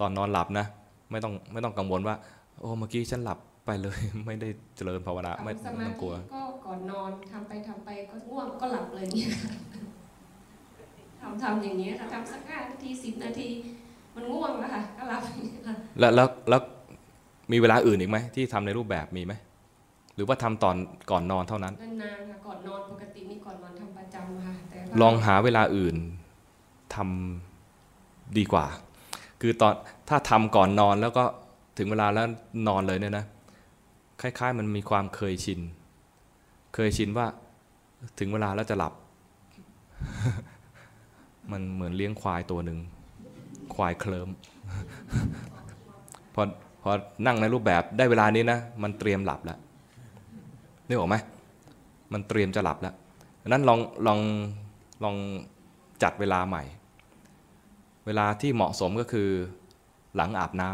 ตอนนอนหลับนะไม่ต้องกังวลว่าโอ้เมื่อกี้ฉันหลับไปเลยไม่ได้เจริญภาวนาไม่ต้องกลัวก็ก่อนนอนทำไปก็ง่วงก็หลับเลยเนี่ยทำอย่างนี้ค่ะทำสัก5 นาที10 นาทีมันง่วงแล้วค่ะก็หลับแล้วมีเวลาอื่นอีกไหมที่ทำในรูปแบบมีไหมหรือว่าทำตอนก่อนนอนเท่านั้นนานค่ะก่อนนอนปกตินี่ก่อนนอนทำประจำค่ะแต่ลองหาเวลาอื่นทำดีกว่าคือตอนถ้าทำก่อนนอนแล้วก็ถึงเวลาแล้วนอนเลยเนี่ยนะคล้ายๆมันมีความเคยชินว่าถึงเวลาแล้วจะหลับ มันเหมือนเลี้ยงควายตัวหนึ่งควายเคลิ้ม พอนั่งในรูปแบบได้เวลานี้นะมันเตรียมหลับแล้วนึกออกไหมมันเตรียมจะหลับแล้วนั้นลองจัดเวลาใหม่เวลาที่เหมาะสมก็คือหลังอาบน้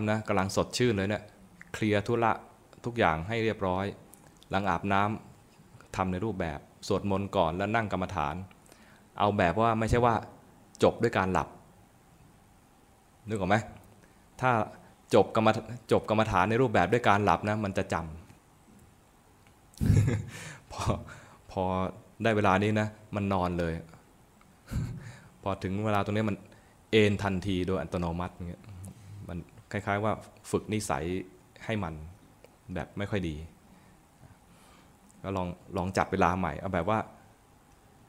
ำนะกำลังสดชื่นเลยเนี่ยเคลียร์ธุระทุกอย่างให้เรียบร้อยหลังอาบน้ำทำในรูปแบบสวดมนต์ก่อนแล้วนั่งกรรมฐานเอาแบบว่าไม่ใช่ว่าจบด้วยการหลับนึกออกไหมถ้าจบกรรมฐานในรูปแบบด้วยการหลับนะมันจะจำ พอได้เวลานี้นะมันนอนเลยพอถึงเวลาตรงนี้มันเอนทันทีโดยอัตโนมัติเงี้ยมันคล้ายๆว่าฝึกนิสัยให้มันแบบไม่ค่อยดีก็ลองจับเวลาใหม่เอาแบบว่า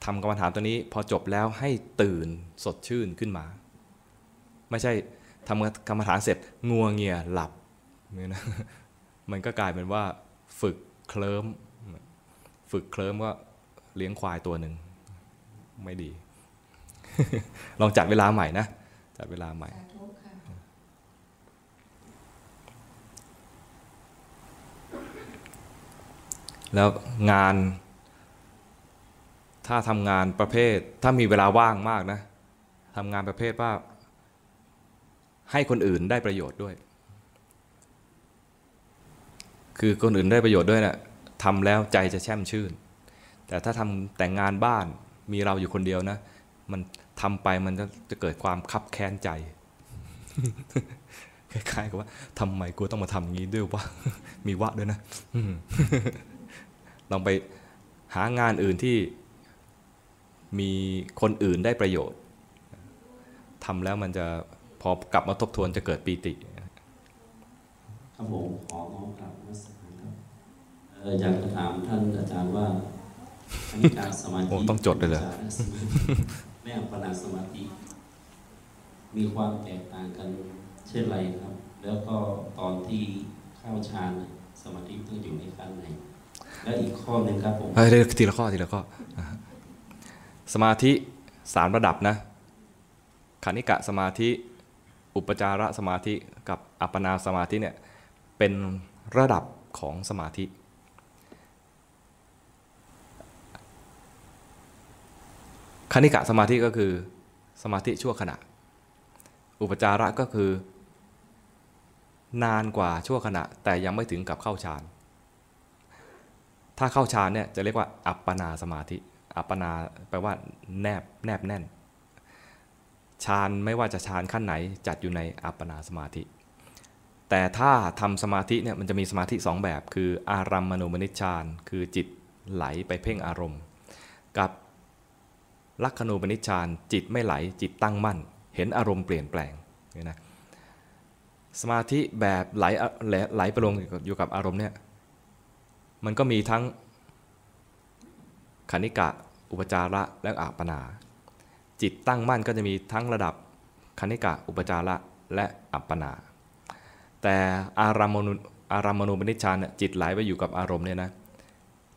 ทำกรรมฐานตัวนี้พอจบแล้วให้ตื่นสดชื่นขึ้นมาไม่ใช่ทำกรรมฐานเสร็จงัวเงียหลับเนี่ยนะมันก็กลายเป็นว่าฝึกเคลิ้มก็เลี้ยงควายตัวหนึ่งไม่ดี ลองจัดเวลาใหม่นะจัดเวลาใหม่แล้วงานถ้าทำงานประเภทถ้ามีเวลาว่างมากนะทำงานประเภทว่าให้คนอื่นได้ประโยชน์ด้วยคือคนอื่นได้ประโยชน์ด้วยนะทำแล้วใจจะแช่มชื่นแต่ถ้าทำแต่งงานบ้านมีเราอยู่คนเดียวนะมันทำไปมันจะเกิดความคับแค้นใจ คล้ายๆกับว่าทำไมกูต้องมาทำอย่างนี้ด้วยวะ มีวะด้วยนะ ลองไปหางานอื่นที่มีคนอื่นได้ประโยชน์ทำแล้วมันจะพอกลับมาทบทวนจะเกิดปีติ ครับผมขอน้อมกราบนมัสการครับอยากจะถามท่านอาจารย์ว่าการสมาธิต้องจดเลยเหรอแม่ปราสมาธิมีความแตกต่างกันเช่นไรครับแล้วก็ตอนที่เข้าฌานสมาธิต้องอยู่ในขั้นไหนและอีกข้อหนึ่งครับผมเรื่องทีละข้อทีละข้อสมาธิสามระดับนะขณิกะสมาธิอุปจารสมาธิกับอัปปนาสมาธิเนี่ยเป็นระดับของสมาธิขณิกะสมาธิก็คือสมาธิชั่วขณะอุปจาระก็คือนานกว่าชั่วขณะแต่ยังไม่ถึงกับเข้าฌานถ้าเข้าฌานเนี่ยจะเรียกว่าอัปปนาสมาธิอัปปนาแปลว่าแนบแน่นฌานไม่ว่าจะฌานขั้นไหนจัดอยู่ในอัปปนาสมาธิแต่ถ้าทำสมาธิเนี่ยมันจะมีสมาธิ2แบบคืออารัมมณูปนิชฌานคือจิตไหลไปเพ่งอารมณ์กับลักขณูปนิชฌานจิตไม่ไหลจิตตั้งมั่นเห็นอารมณ์เปลี่ยนแปลงนี่นะสมาธิแบบไหลไปลงอยู่กับอารมณ์เนี่ยมันก็มีทั้งขณิกะอุปจาระและอัปปนาจิตตั้งมั่นก็จะมีทั้งระดับขณิกะอุปจาระและอัปปนาแต่อารัมมณูปนิชฌานจิตไหลไปอยู่กับอารมณ์เนี่ยนะ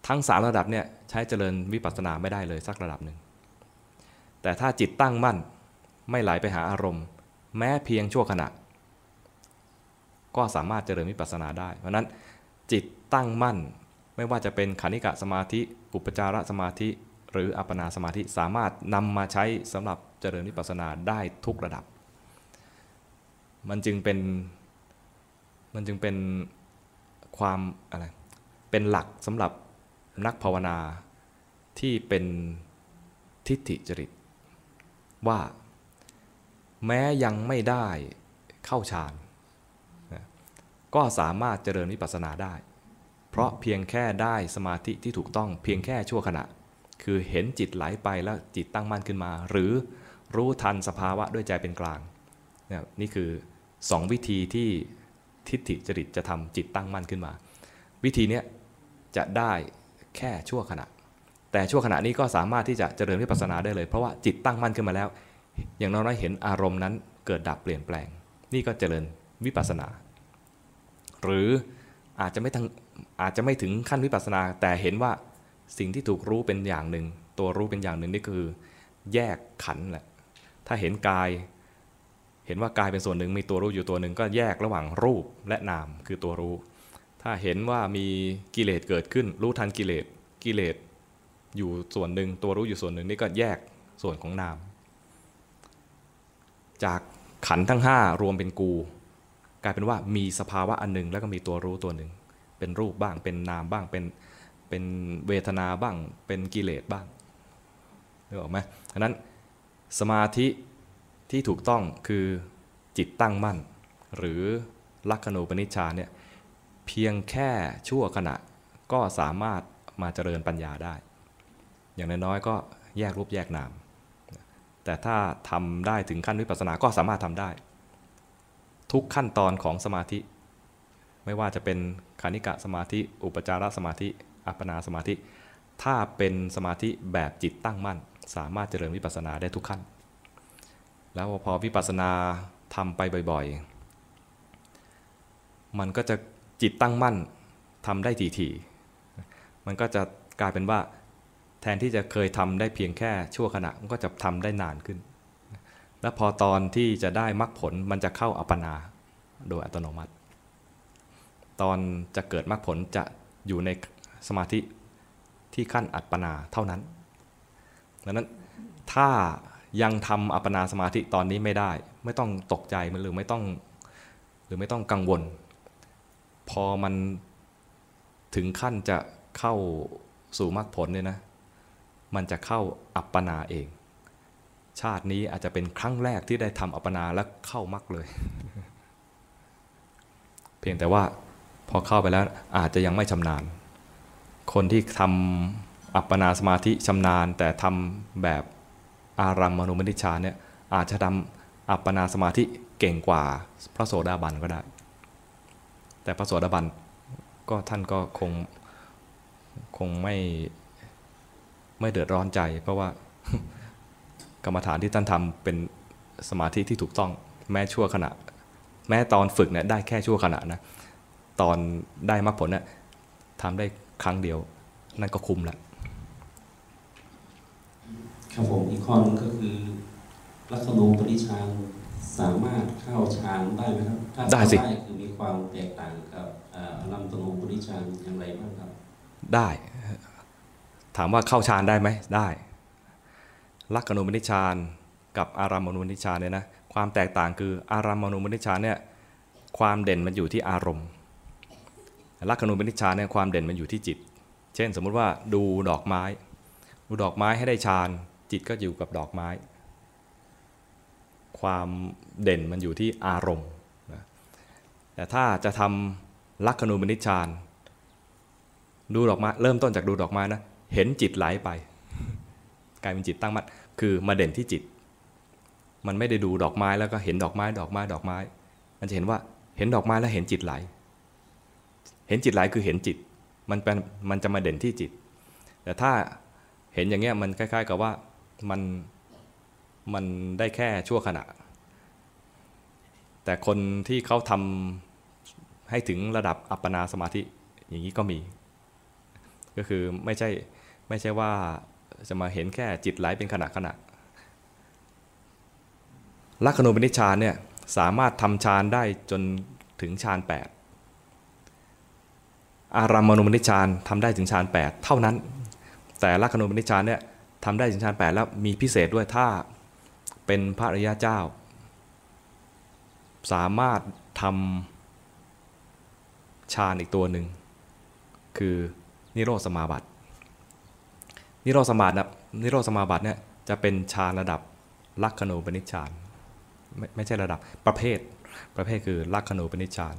ทั้ง3ระดับเนี่ยใช้เจริญวิปัสสนาไม่ได้เลยสักระดับหนึ่งแต่ถ้าจิตตั้งมั่นไม่ไหลไปหาอารมณ์แม้เพียงชั่วขณะก็สามารถเจริญวิปัสสนาได้เพราะนั้นจิตตั้งมั่นไม่ว่าจะเป็นขณิกะสมาธิอุปจารสมาธิหรืออัปปนาสมาธิสามารถนำมาใช้สำหรับเจริญวิปัสสนาได้ทุกระดับมันจึงเป็นความอะไรเป็นหลักสำหรับนักภาวนาที่เป็นทิฏฐิจริตว่าแม้ยังไม่ได้เข้าฌานก็สามารถเจริญวิปัสสนาได้เพราะเพียงแค่ได้สมาธิที่ถูกต้องเพียงแค่ชั่วขณะคือเห็นจิตไหลไปแล้วจิตตั้งมั่นขึ้นมาหรือรู้ทันสภาวะด้วยใจเป็นกลางนี่คือ2วิธีที่ทิฏฐิจริตจะทำจิตตั้งมั่นขึ้นมาวิธีนี้จะได้แค่ชั่วขณะแต่ชั่วขณะนี้ก็สามารถที่จะเจริญวิปัสสนาได้เลยเพราะว่าจิตตั้งมั่นขึ้นมาแล้วอย่างน้อยเห็นอารมณ์นั้นเกิดดับเปลี่ยนแปลงนี่ก็เจริญวิปัสสนาหรืออาจจะไม่ถึงขั้นวิปัสสนาแต่เห็นว่าสิ่งที่ถูกรู้เป็นอย่างหนึ่งตัวรู้เป็นอย่างหนึ่งนี่คือแยกขันธ์แหละถ้าเห็นกายเห็นว่ากายเป็นส่วนหนึ่งมีตัวรู้อยู่ตัวหนึ่งก็แยกระหว่างรูปและนามคือตัวรู้ถ้าเห็นว่ามีกิเลสเกิดขึ้นรู้ทันกิเลสอยู่ส่วนหนึ่งตัวรู้อยู่ส่วนหนึ่งนี่ก็แยกส่วนของนามจากขันธ์ทั้ง5รวมเป็นกูกลายเป็นว่ามีสภาวะอันหนึ่งแล้วก็มีตัวรู้ตัวหนึ่งเป็นรูปบ้างเป็นนามบ้างเป็นเวทนาบ้างเป็นกิเลสบ้างนึกออกไหมฉะนั้นสมาธิที่ถูกต้องคือจิตตั้งมั่นหรือลักขณูปนิชฌานเนี่ยเพียงแค่ชั่วขณะก็สามารถมาเจริญปัญญาได้อย่างน้อยก็แยกรูปแยกนามแต่ถ้าทำได้ถึงขั้นวิปัสสนาก็สามารถทำได้ทุกขั้นตอนของสมาธิไม่ว่าจะเป็นขณิกะสมาธิอุปจารสมาธิอัปปนาสมาธิถ้าเป็นสมาธิแบบจิตตั้งมั่นสามารถเจริญวิปัสสนาได้ทุกขั้นแล้วพอวิปัสสนาทำไปบ่อยๆมันก็จะจิตตั้งมั่นทำได้ถี่ๆมันก็จะกลายเป็นว่าแทนที่จะเคยทำได้เพียงแค่ชั่วขณะมันก็จะทำได้นานขึ้นและพอตอนที่จะได้มรรคผลมันจะเข้าอัปปนาโดยอัตโนมัติตอนจะเกิดมรรคผลจะอยู่ในสมาธิที่ขั้นอัปปนาเท่านั้นดังนั้นถ้ายังทำอัปปนาสมาธิตอนนี้ไม่ได้ไม่ต้องตกใจหรือไม่ต้องกังวลพอมันถึงขั้นจะเข้าสู่มรรคผลเนี่ยนะมันจะเข้าอัปปนาเองชาตินี้อาจจะเป็นครั้งแรกที่ได้ทำอัปปนาและเข้ามรรคเลย เพียงแต่ว่าพอเข้าไปแล้วอาจจะยังไม่ชำนาญคนที่ทำอัปปนาสมาธิชำนาญแต่ทำแบบอารัมมณูปนิชฌานเนี่ยอาจจะทำอัปปนาสมาธิเก่งกว่าพระโสดาบันก็ได้ แต่พระโสดาบันก็ท่านก็คงไม่เดือดร้อนใจเพราะว่ากรรมฐานที่ท่านทำเป็นสมาธิที่ถูกต้องแม้ชั่วขณะแม้ตอนฝึกเนี่ยได้แค่ชั่วขณะนะตอนได้มรรคผลเนี่ยทำได้ครั้งเดียวนั่นก็คุ้มละครับผมอีกข้อนึงก็คือลักขณูปนิชฌานสามารถเข้าฌานได้ไหมครับได้สิคือมีความแตกต่างกับอนันตโนปนิชฌานอย่างไรบ้างครับได้ถามว่าเข้าฌานได้ไหมได้ลักขณูปนิชฌานกับอารัมมณูปนิชฌานเนี่ยนะความแตกต่างคืออารัมมณูปนิชฌานเนี่ยความเด่นมันอยู่ที่อารมณ์ลักขณูปนิชฌานเนี่ยความเด่นมันอยู่ที่จิตเช่นสมมุติว่าดูดอกไม้ดูดอกไม้ให้ได้ฌานจิตก็อยู่กับดอกไม้ความเด่นมันอยู่ที่อารมณ์นะแต่ถ้าจะทำลักขณูปนิชฌานดูดอกไม้เริ่มต้นจากดูดอกไม้นะเห็นจิตไหลไปกลายเป็นจิตตั้งมั่นคือมาเด่นที่จิตมันไม่ได้ดูดอกไม้แล้วก็เห็นดอกไม้ดอกไม้ดอกไม้มันจะเห็นว่าเห็นดอกไม้แล้วเห็นจิตไหลเห็นจิตไหลคือเห็นจิตมันจะมาเด่นที่จิตแต่ถ้าเห็นอย่างเงี้ยมันคล้ายๆกับว่ามันได้แค่ชั่วขณะแต่คนที่เขาทำให้ถึงระดับอัปปนาสมาธิอย่างนี้ก็มีก็คือไม่ใช่ว่าจะมาเห็นแค่จิตไหลเป็นขณะขณะลักขณูปนิชฌานเนี่ยสามารถทำฌานได้จนถึงฌาน8อารัมมณูปนิชฌานทำได้ถึงฌาน8เท่านั้นแต่ลักขณูปนิชฌานเนี่ยทำได้ถึงฌาน8แล้วมีพิเศษด้วยถ้าเป็นพระอริยเจ้าสามารถทำฌานอีกตัวหนึ่งคือนิโรธสมาบัตินิโรธสมาบัตินะนิโรธสมาบัติเนี่ยจะเป็นฌานระดับลักขณูปนิชฌานไม่ใช่ระดับประเภทคือลักขณูปนิชฌาน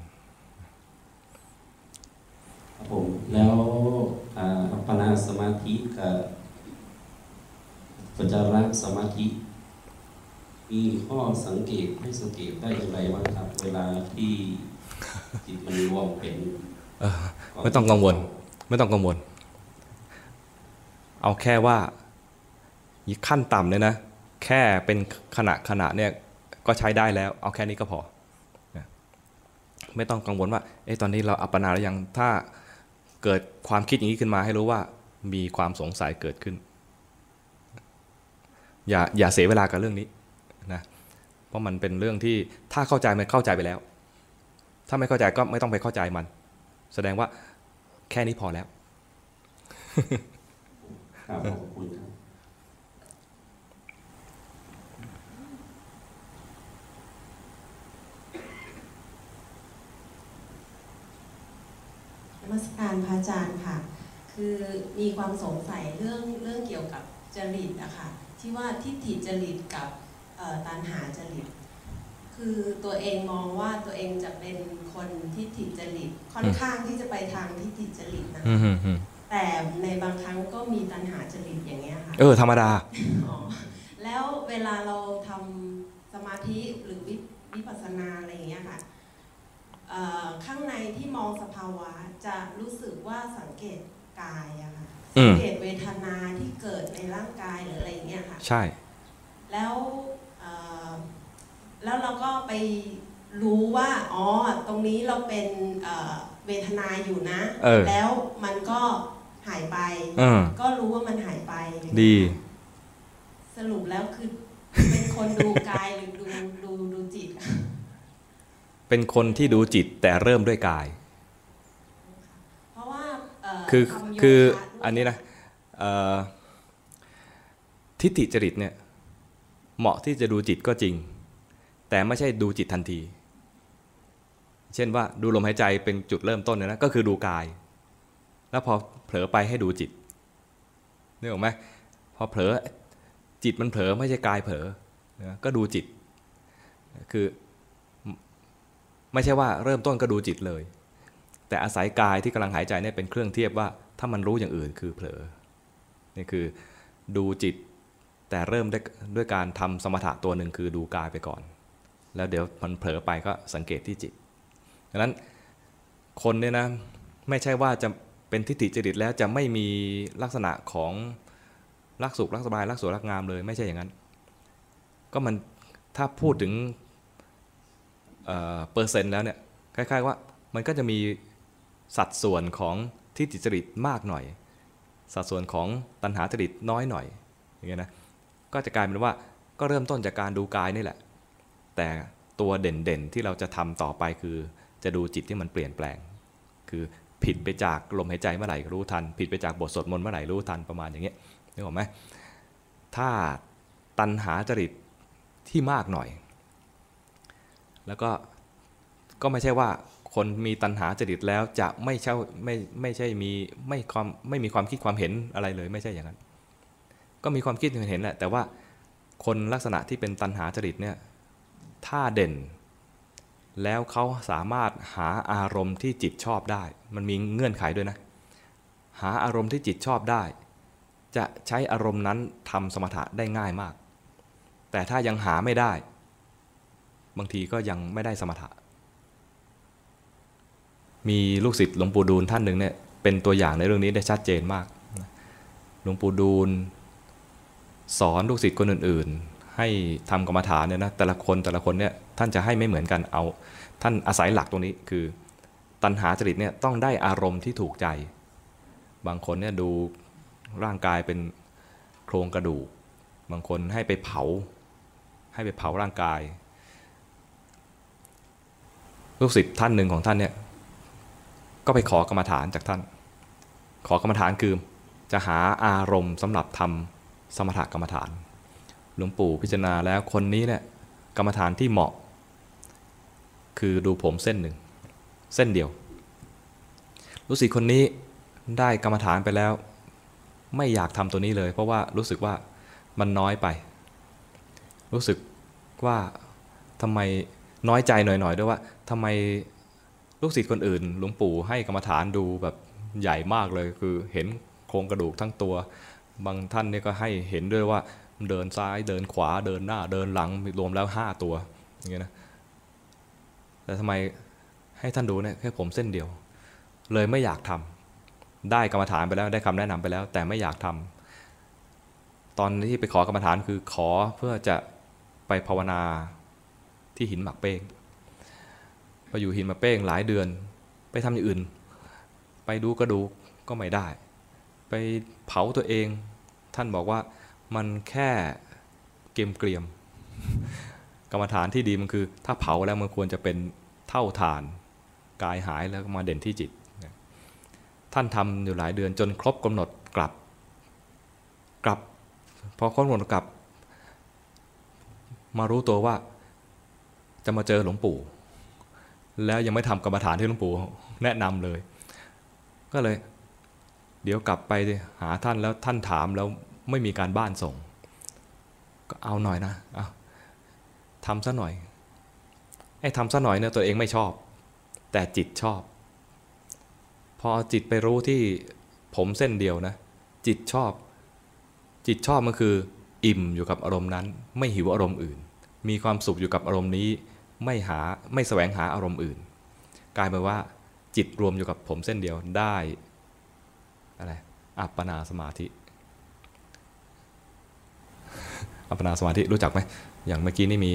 ผมแล้วอัปปนาสมาธิกับปัจจารสมาธิมีข้อสังเกตให้สังเกตได้อย่างไรบ้างครับเวลาที่จิตมันรวมเป็นไม่ต้องกังวลเอาแค่ว่าขั้นต่ำเลยนะแค่เป็นขณะเนี่ยก็ใช้ได้แล้วเอาแค่นี้ก็พอไม่ต้องกังวลว่าตอนนี้เราอัปปนาหรือยังถ้าเกิดความคิดอย่างนี้ขึ้นมาให้รู้ว่ามีความสงสัยเกิดขึ้นอย่าเสียเวลากับเรื่องนี้นะเพราะมันเป็นเรื่องที่ถ้าเข้าใจมันเข้าใจไปแล้วถ้าไม่เข้าใจก็ไม่ต้องไปเข้าใจมันแสดงว่าแค่นี้พอแล้วครับขอบคุณครับมาสการพระอาจารย์ค่ะคือมีความสงสัยเรื่องเกี่ยวกับจริตอะค่ะที่ว่าทิฏฐิจริตกับตัณหาจริตคือตัวเองมองว่าตัวเองจะเป็นคนทิฏฐิจริตค่อนข้างที่จะไปทางทิฏฐิจริตนะแต่ในบางครั้งก็มีตัณหาจริตอย่างเงี้ยค่ะธรรมดาแล้วเวลาเราทำสมาธิหรือวิปัสสนาอะไรอย่างเงี้ยค่ะข้างในที่มองสภาวะจะรู้สึกว่าสังเกตกายอะค่ะสังเกตเวทนาที่เกิดในร่างกายหรืออะไรอย่างเงี้ยค่ะใช่แล้วเราก็ไปรู้ว่าอ๋อตรงนี้เราเป็นเวทนาอยู่นะแล้วมันก็หายไปก็รู้ว่ามันหายไปดีสรุปแล้วคือเป็นคนดูกายหรือดูจิตเป็นคนที่ดูจิตแต่เริ่มด้วยกายเพราะว่าคืออันนี้นะทิฏฐิจริตเนี่ยเหมาะที่จะดูจิตก็จริงแต่ไม่ใช่ดูจิตทันทีเช่นว่าดูลมหายใจเป็นจุดเริ่มต้นเนี่ยนะก็คือดูกายแล้วพอเผลอไปให้ดูจิตนี่ถูกไหมพอเผลอจิตมันเผลอไม่ใช่กายเผลอก็ดูจิตคือไม่ใช่ว่าเริ่มต้นก็ดูจิตเลยแต่อาศัยกายที่กำลังหายใจเนี่ยเป็นเครื่องเทียบว่าถ้ามันรู้อย่างอื่นคือเผลอนี่คือดูจิตแต่เริ่มด้วยการทำสมถะตัวหนึ่งคือดูกายไปก่อนแล้วเดี๋ยวมันเผลอไปก็สังเกตที่จิตดังนั้น คนเนี่ยนะไม่ใช่ว่าจะเป็นทิฏฐิจริตแล้วจะไม่มีลักษณะของรักสุขรักสบายรักสวยรักงามเลยไม่ใช่อย่างนั้นก็มันถ้าพูดถึงเปอร์เซ็นต์แล้วเนี่ยคล้ายๆว่ามันก็จะมีสัดส่วนของทิฏฐิจริตมากหน่อยสัดส่วนของตัณหาจริตน้อยหน่อยอย่างเงี้ยนะก็จะกลายเป็นว่าก็เริ่มต้นจากการดูกายนี่แหละแต่ตัวเด่นๆที่เราจะทำต่อไปคือจะดูจิตที่มันเปลี่ยนแปลงคือผิดไปจากลมหายใจเมื่อไหร่รู้ทันผิดไปจากบทสวดมนต์เมื่อไหร่รู้ทันประมาณอย่างเงี้ยนึกออกไหมถ้าตัณหาจริตที่มากหน่อยแล้วก็ไม่ใช่ว่าคนมีตัณหาจริตแล้วจะไม่มีความคิดความเห็นอะไรเลยไม่ใช่อย่างนั้นก็มีความคิดความเห็นแหละแต่ว่าคนลักษณะที่เป็นตัณหาจริตเนี่ยถ้าเด่นแล้วเขาสามารถหาอารมณ์ที่จิตชอบได้มันมีเงื่อนไขด้วยนะหาอารมณ์ที่จิตชอบได้จะใช้อารมณ์นั้นทำสมถะได้ง่ายมากแต่ถ้ายังหาไม่ได้บางทีก็ยังไม่ได้สมถะมีลูกศิษย์หลวงปู่ดูลท่านหนึ่งเนี่ยเป็นตัวอย่างในเรื่องนี้ได้ชัดเจนมากหลวงปู่ดูลสอนลูกศิษย์คนอื่นๆให้ทำกรรมฐานเนี่ยนะแต่ละคนเนี่ยท่านจะให้ไม่เหมือนกันเอาท่านอาศัยหลักตรงนี้คือตัณหาจริตเนี่ยต้องได้อารมณ์ที่ถูกใจบางคนเนี่ยดูร่างกายเป็นโครงกระดูกบางคนให้ไปเผาร่างกายลูกศิษย์ท่านหนึ่งของท่านเนี่ยก็ไปขอกรรมฐานจากท่านขอกรรมฐานคือจะหาอารมณ์สำหรับทำสมถกรรมฐานหลวงปู่พิจารณาแล้วคนนี้เนี่ยกรรมฐานที่เหมาะคือดูผมเส้นหนึ่งเส้นเดียวลูกศิษย์คนนี้ได้กรรมฐานไปแล้วไม่อยากทำตัวนี้เลยเพราะว่ารู้สึกว่ามันน้อยไปรู้สึกว่าทำไมน้อยใจหน่อยๆด้วยว่าทำไมลูกศิษย์คนอื่นหลวงปู่ให้กรรมฐานดูแบบใหญ่มากเลยคือเห็นโครงกระดูกทั้งตัวบางท่านเนี่ยก็ให้เห็นด้วยว่าเดินซ้ายเดินขวาเดินหน้าเดินหลังรวมแล้ว5ตัวอย่างเงี้ยนะแต่ทำไมให้ท่านดูเนี่ยแค่ผมเส้นเดียวเลยไม่อยากทำได้กรรมฐานไปแล้วได้คำแนะนำไปแล้วแต่ไม่อยากทำตอนที่ไปขอกรรมฐานคือขอเพื่อจะไปภาวนาที่หินหมักเป้งไปอยู่หินหมักเป้งหลายเดือนไปทำอย่างอื่นไปดูกระดูกก็ไม่ได้ไปเผาตัวเองท่านบอกว่ามันแค่เกมเกรียมกรรมฐานที่ดีมันคือถ้าเผาแล้วมันควรจะเป็นเท่าฐานกายหายแล้วมาเด่นที่จิตท่านทำอยู่หลายเดือนจนครบกำหนดกลับพอครบกำหนดกลับมารู้ตัวว่าจะมาเจอหลวงปู่แล้วยังไม่ทำกรรมฐานที่หลวงปู่แนะนำเลยก็เลยเดี๋ยวกลับไปหาท่านแล้วท่านถามแล้วไม่มีการบ้านส่งก็เอาหน่อยนะทำซะหน่อยไอ้ทำซะหน่อยเนี่ยตัวเองไม่ชอบแต่จิตชอบพอจิตไปรู้ที่ผมเส้นเดียวนะจิตชอบมันคืออิ่มอยู่กับอารมณ์นั้นไม่หิวอารมณ์อื่นมีความสุขอยู่กับอารมณ์นี้ไม่แสวงหาอารมณ์อื่นกลายเป็นว่าจิตรวมอยู่กับผมเส้นเดียวได้อะไรอัปปนาสมาธิอัปปนาสมาธิรู้จักไหมอย่างเมื่อกี้นี่มี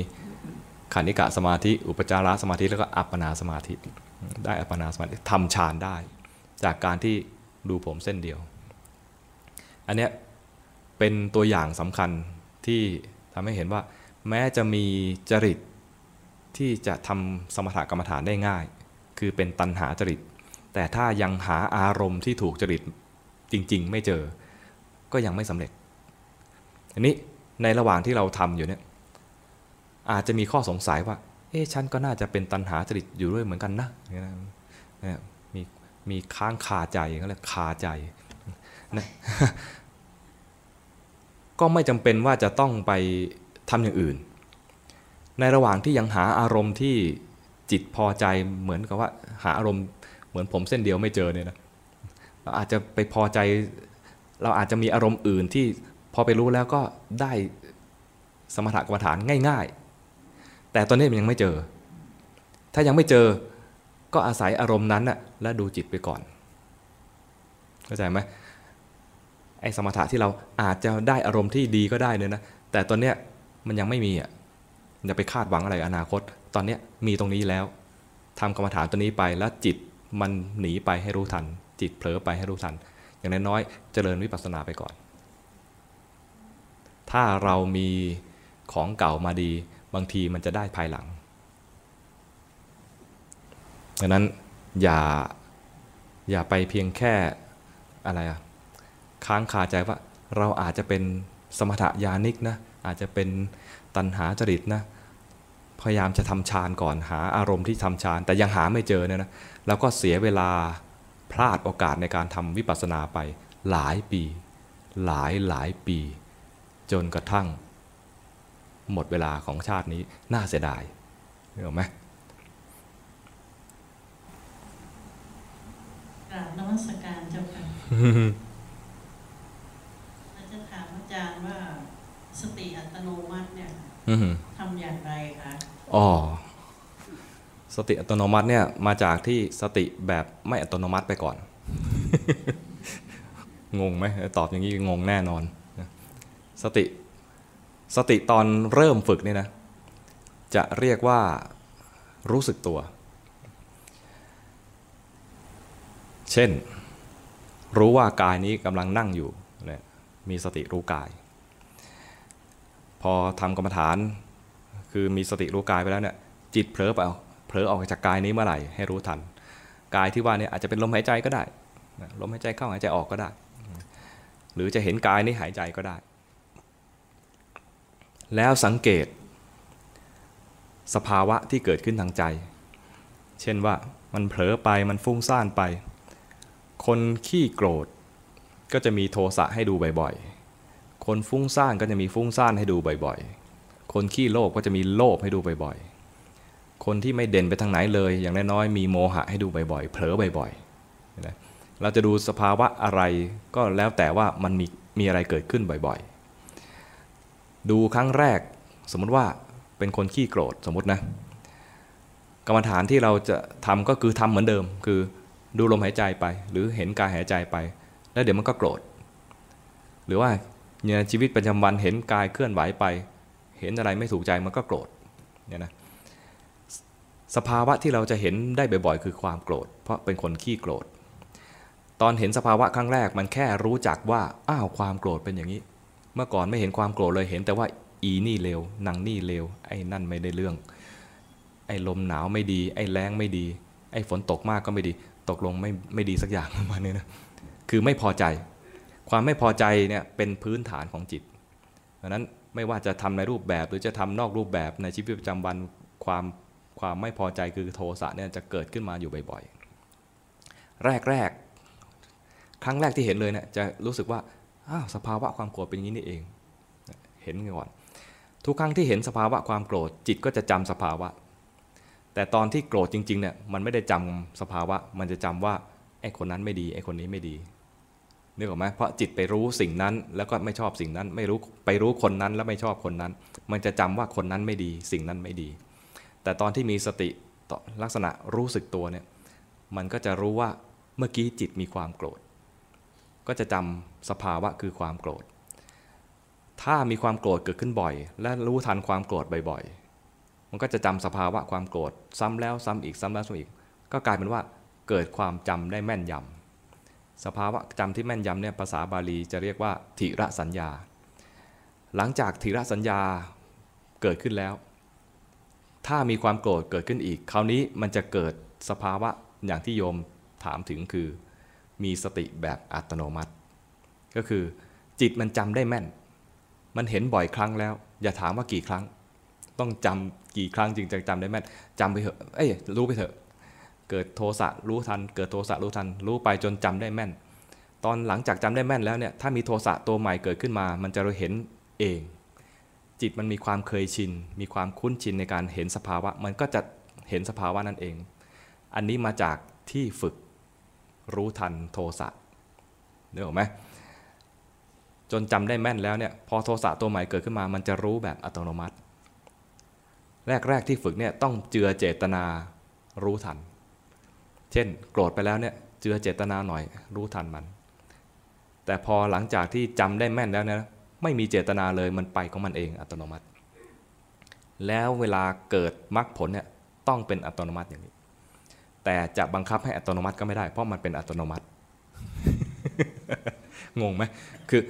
ขันธิกะสมาธิอุปจารสมาธิแล้วก็อัปปนาสมาธิได้อัปปนาสมาธิทำฌานได้จากการที่ดูผมเส้นเดียวอันเนี้ยเป็นตัวอย่างสำคัญที่ทำให้เห็นว่าแม้จะมีจริตที่จะทำสมถกรรมฐานได้ง่ายคือเป็นตัณหาจริตแต่ถ้ายังหาอารมณ์ที่ถูกจริตจริงๆไม่เจอก็ยังไม่สำเร็จอันนี้ในระหว่างที่เราทำอยู่เนี่ยอาจจะมีข้อสงสัยว่าฉันก็น่าจะเป็นตัณหาจริตอยู่ด้วยเหมือนกันนะมีค้างคาใจอย่างนั้นแหละคาใจนะก็ไม่จำเป็นว่าจะต้องไปทำอย่างอื่นในระหว่างที่ยังหาอารมณ์ที่จิตพอใจเหมือนกับว่าหาอารมณ์เหมือนผมเส้นเดียวไม่เจอเนี่ยนะเราอาจจะไปพอใจเราอาจจะมีอารมณ์อื่นที่พอไปรู้แล้วก็ได้สมถกรรมฐานง่ายๆแต่ตอนนี้มันยังไม่เจอถ้ายังไม่เจอก็ ก็อาศัยอารมณ์นั้นน่ะและดูจิตไปก่อนเข้าใจไหมไอ้สมถะที่เราอาจจะได้อารมณ์ที่ดีก็ได้เลยนะแต่ตอนเนี้ยมันยังไม่มีอ่ะอย่าไปคาดหวังอะไรอนาคตตอนเนี้ยมีตรงนี้แล้วทำกรรมฐานตัวนี้ไปแล้วจิตมันหนีไปให้รู้ทันจิตเผลอไปให้รู้ทันอย่างน้อยๆเจริญวิปัสสนาไปก่อนถ้าเรามีของเก่ามาดีบางทีมันจะได้ภายหลังดังนั้นอย่าไปเพียงแค่อะไรอะค้างคาใจว่าเราอาจจะเป็นสมถะญาณิกนะอาจจะเป็นตัณหาจริตนะพยายามจะทำฌานก่อนหาอารมณ์ที่ทำฌานแต่ยังหาไม่เจอเนี่ยนะแล้วก็เสียเวลาพลาดโอกาสในการทำวิปัสสนาไปหลายปีหลายปีจนกระทั่งหมดเวลาของชาตินี้น่าเสียดายเห็นไหมกราบนมัสการเจ้าค่ะเราจะถามอาจารย์ว่าสติอัตโนมัติเนี่ยทำอย่างไรคะอ๋อสติอัตโนมัติเนี่ยมาจากที่สติแบบไม่อัตโนมัติไปก่อน งงไหมตอบอย่างนี้งงแน่นอนสติตอนเริ่มฝึกนี่นะจะเรียกว่ารู้สึกตัวเช่นรู้ว่ากายนี้กำลังนั่งอยู่เนี่ยมีสติรู้กายพอทำกรรมฐานคือมีสติรู้กายไปแล้วเนี่ยจิตเผลอออกจากกายนี้เมื่อไหร่ให้รู้ทันกายที่ว่าเนี่ยอาจจะเป็นลมหายใจก็ได้ลมหายใจเข้าหายใจออกก็ได้หรือจะเห็นกายนี้หายใจก็ได้แล้วสังเกตสภาวะที่เกิดขึ้นทางใจเช่นว่ามันเผลอไปมันฟุ้งซ่านไปคนขี้โกรธก็จะมีโทสะให้ดูบ่อยๆคนฟุ้งซ่านก็จะมีฟุ้งซ่านให้ดูบ่อยๆคนขี้โลภก็จะมีโลภให้ดูบ่อยๆคนที่ไม่เด่นไปทางไหนเลยอย่างน้อยๆมีโมหะให้ดูบ่อยๆเผลอบ่อยๆเราจะดูสภาวะอะไรก็แล้วแต่ว่ามันมีอะไรเกิดขึ้นบ่อยๆดูครั้งแรกสมมติว่าเป็นคนขี้โกรธสมมตินะกรรมฐานที่เราจะทำก็คือทำเหมือนเดิมคือดูลมหายใจไปหรือเห็นกายหายใจไปแล้วเดี๋ยวมันก็โกรธหรือว่าในชีวิตประจำวันเห็นกายเคลื่อนไหวไปเห็นอะไรไม่ถูกใจมันก็โกรธเนี่ยนะสภาวะที่เราจะเห็นได้บ่อยๆคือความโกรธเพราะเป็นคนขี้โกรธตอนเห็นสภาวะครั้งแรกมันแค่รู้จักว่าอ้าวความโกรธเป็นอย่างนี้เมื่อก่อนไม่เห็นความโกรธเลยเห็นแต่ว่าอีนี่เลวนางนี่เลวไอ้นั่นไม่ได้เรื่องไอ้ลมหนาวไม่ดีไอ้แล้งไม่ดีไอ้ฝนตกมากก็ไม่ดีตกลงไม่ดีสักอย่างประมาณนี้นะคือไม่พอใจความไม่พอใจเนี่ยเป็นพื้นฐานของจิตดังนั้นไม่ว่าจะทำในรูปแบบหรือจะทำนอกรูปแบบในชีวิตประจำวันความไม่พอใจคือโทสะเนี่ยจะเกิดขึ้นมาอยู่บ่อยๆแรกครั้งแรกที่เห็นเลยเนี่ยจะรู้สึกว่าสภาวะความโกรธเป็นอย่างนี้นี่เองเห็นก่อนทุกครั้งที่เห็นสภาวะความโกรธจิตก็จะจำสภาวะแต่ตอนที่โกรธจริงๆเนี่ยมันไม่ได้จำสภาวะมันจะจำว่าไอ้คนนั้นไม่ดีไอ้คนนี้ไม่ดีนึกออกไหมเพราะจิตไปรู้สิ่งนั้นแล้วก็ไม่ชอบสิ่งนั้นไม่รู้ไปรู้คนนั้นแล้วไม่ชอบคนนั้นมันจะจำว่าคนนั้นไม่ดีสิ่งนั้นไม่ดีแต่ตอนที่มีสติลักษณะรู้สึกตัวเนี่ยมันก็จะรู้ว่าเมื่อกี้จิตมีความโกรธก็จะจำสภาวะคือความโกรธถ้ามีความโกรธเกิดขึ้นบ่อยและรู้ทันความโกรธบ่อยๆมันก็จะจำสภาวะความโกรธซ้ำแล้วซ้ำอีกซ้ำแล้วซ้ำอีกก็กลายเป็นว่าเกิดความจำได้แม่นยำสภาวะจำที่แม่นยำเนี่ยภาษาบาลีจะเรียกว่าถิระสัญญาหลังจากถิระสัญญาเกิดขึ้นแล้วถ้ามีความโกรธเกิดขึ้นอีกคราวนี้มันจะเกิดสภาวะอย่างที่โยมถามถึงคือมีสติแบบอัตโนมัติก็คือจิตมันจำได้แม่นมันเห็นบ่อยครั้งแล้วอย่าถามว่ากี่ครั้งต้องจำกี่ครั้งจึงจะจำได้แม่นจำไปเถอะรู้ไปเถอะเกิดโทสะรู้ทันเกิดโทสะรู้ทันรู้ไปจนจำได้แม่นตอนหลังจากจำได้แม่นแล้วเนี่ยถ้ามีโทสะตัวใหม่เกิดขึ้นมามันจะเห็นเองจิตมันมีความเคยชินมีความคุ้นชินในการเห็นสภาวะมันก็จะเห็นสภาวะนั่นเองอันนี้มาจากที่ฝึกรู้ทันโทสะนึกออกไหมจนจำได้แม่นแล้วเนี่ยพอโทสะตัวใหม่เกิดขึ้นมามันจะรู้แบบอัตโนมัติแรกที่ฝึกเนี่ยต้องเจือเจตนารู้ทัน เช่นโกรธไปแล้วเนี่ยเจือเจตนาหน่อยรู้ทันมันแต่พอหลังจากที่จำได้แม่นแล้วนะไม่มีเจตนาเลยมันไปของมันเองอัตโนมัติแล้วเวลาเกิดมรรคผลเนี่ยต้องเป็นอัตโนมัติอย่างนี้แต่จะบังคับให้อัตโนมัติก็ไม่ได้เพราะมันเป็นอัตโนมัติ งงไหมคือ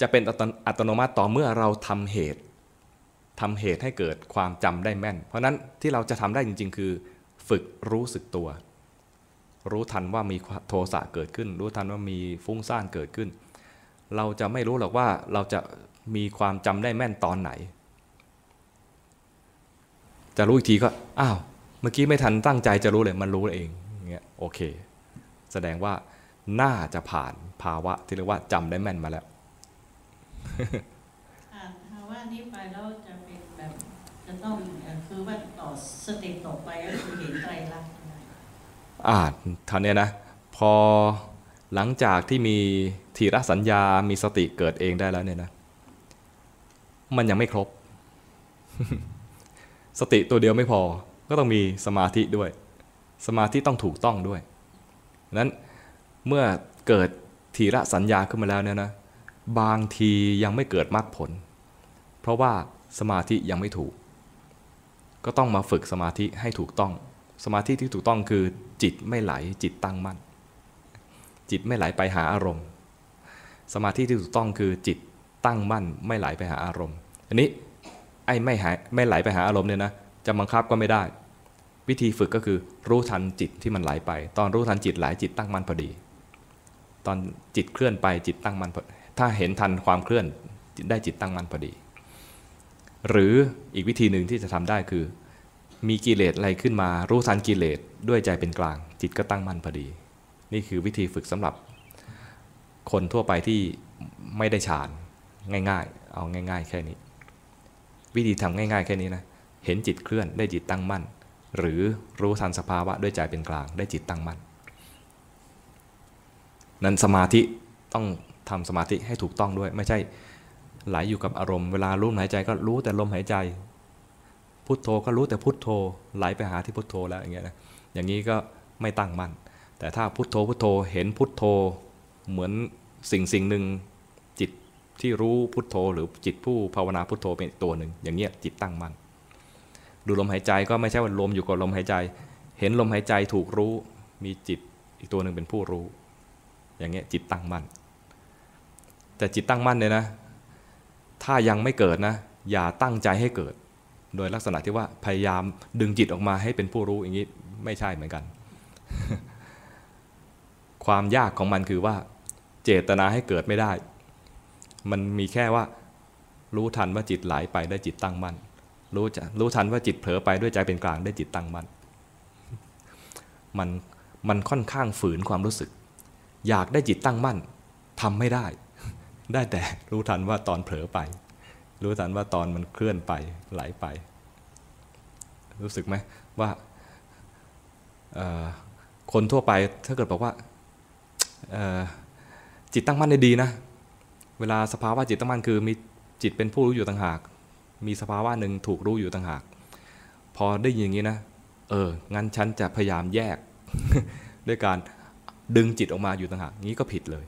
จะเป็นอัตโนมัติต่อเมื่อเราทำเหตุให้เกิดความจำได้แม่นเพราะนั้นที่เราจะทำได้จริงๆคือฝึกรู้สึกตัวรู้ทันว่ามีโทสะเกิดขึ้นรู้ทันว่ามีฟุ้งซ่านเกิดขึ้นเราจะไม่รู้หรอกว่าเราจะมีความจำได้แม่นตอนไหนจะรู้อีกทีก็อ้าวเมื่อกี้ไม่ทันตั้งใจจะรู้เลยมันรู้เองอย่างเงี้ยโอเคแสดงว่าน่าจะผ่านภาวะที่เรียกว่าจำได้แม่นมาแล้วภาวะนี้ไปแล้วจะเป็นแบบจะต้องคือว่าต่อสเต็ปต่อไปก็คือเห็นไตรลักษณ์ท่านเนี่ยนะพอหลังจากที่มีธีรสัญญามีสติเกิดเองได้แล้วเนี่ยนะมันยังไม่ครบ สติตัวเดียวไม่พอก็ต้องมีสมาธิด้วยสมาธิต้องถูกต้องด้วยนั้นเมื่อเกิดธีรสัญญาขึ้นมาแล้วเนี่ยนะบางทียังไม่เกิดมรรคผลเพราะว่าสมาธิยังไม่ถูกก็ต้องมาฝึกสมาธิให้ถูกต้องสมาธิที่ถูกต้องคือจิตไม่ไหลจิตตั้งมั่นจิตไม่ไหลไปหาอารมณ์สมาธิที่ถูกต้องคือจิตตั้งมั่นไม่ไหลไปหาอารมณ์อันนี้ไอ้ไม่ไหลไปหาอารมณ์เนี่ยนะจะบังคับก็ไม่ได้วิธีฝึกก็คือรู้ทันจิตที่มันไหลไปตอนรู้ทันจิตไหลจิตตั้งมั่นพอดีตอนจิตเคลื่อนไปจิตตั้งมั่นถ้าเห็นทันความเคลื่อนได้จิตตั้งมั่นพอดีหรืออีกวิธีหนึ่งที่จะทำได้คือมีกิเลสอะไรขึ้นมารู้ทันกิเลสด้วยใจเป็นกลางจิตก็ตั้งมั่นพอดีนี่คือวิธีฝึกสำหรับคนทั่วไปที่ไม่ได้ฌานง่ายๆเอาง่ายๆแค่นี้วิธีทำง่ายๆแค่นี้นะเห็นจิตเคลื่อนได้จิตตั้งมั่นหรือรู้ทันสภาวะด้วยใจเป็นกลางได้จิตตั้งมั่นนั้นสมาธิต้องทำสมาธิให้ถูกต้องด้วยไม่ใช่ไหลอยู่กับอารมณ์เวลาลมหายใจก็รู้แต่ลมหายใจพุทโธก็รู้แต่พุทโธไหลไปหาที่พุทโธแล้วอย่างเงี้ยนะอย่างนี้ก็ไม่ตั้งมั่นแต่ถ้าพุทโธเห็นพุทโธเหมือนสิ่งหนึ่งจิตที่รู้พุทโธหรือจิตผู้ภาวนาพุทโธเป็นตัวหนึ่งอย่างเงี้ยจิตตั้งมั่นดูลมหายใจก็ไม่ใช่ว่าลมอยู่กับลมหายใจเห็นลมหายใจถูกรู้มีจิตอีกตัวหนึ่งเป็นผู้รู้อย่างเงี้ยจิตตั้งมั่นแต่จิตตั้งมั่นเนี่ยนะถ้ายังไม่เกิดนะอย่าตั้งใจให้เกิดโดยลักษณะที่ว่าพยายามดึงจิตออกมาให้เป็นผู้รู้อย่างนี้ไม่ใช่เหมือนกัน ความยากของมันคือว่าเจตนาให้เกิดไม่ได้มันมีแค่ว่ารู้ทันว่าจิตไหลไปได้จิตตั้งมั่นรู้ทันว่าจิตเผลอไปด้วยใจเป็นกลางได้จิตตั้งมั่นมันค่อนข้างฝืนความรู้สึกอยากได้จิตตั้งมั่นทำไม่ได้ได้แต่รู้ทันว่าตอนเผลอไปรู้ทันว่าตอนมันเคลื่อนไปไหลไปรู้สึกไหมว่าคนทั่วไปถ้าเกิดบอกว่าจิตตั้งมั่นได้ดีนะเวลาสภาวะจิตตั้งมั่นคือมีจิตเป็นผู้รู้อยู่ต่างหากมีสภาวะหนึ่งถูกรู้อยู่ต่างหากพอได้ยินอย่างนี้นะงั้นฉันจะพยายามแยก ด้วยการดึงจิตออกมาอยู่ต่างหากนี้ก็ผิดเลย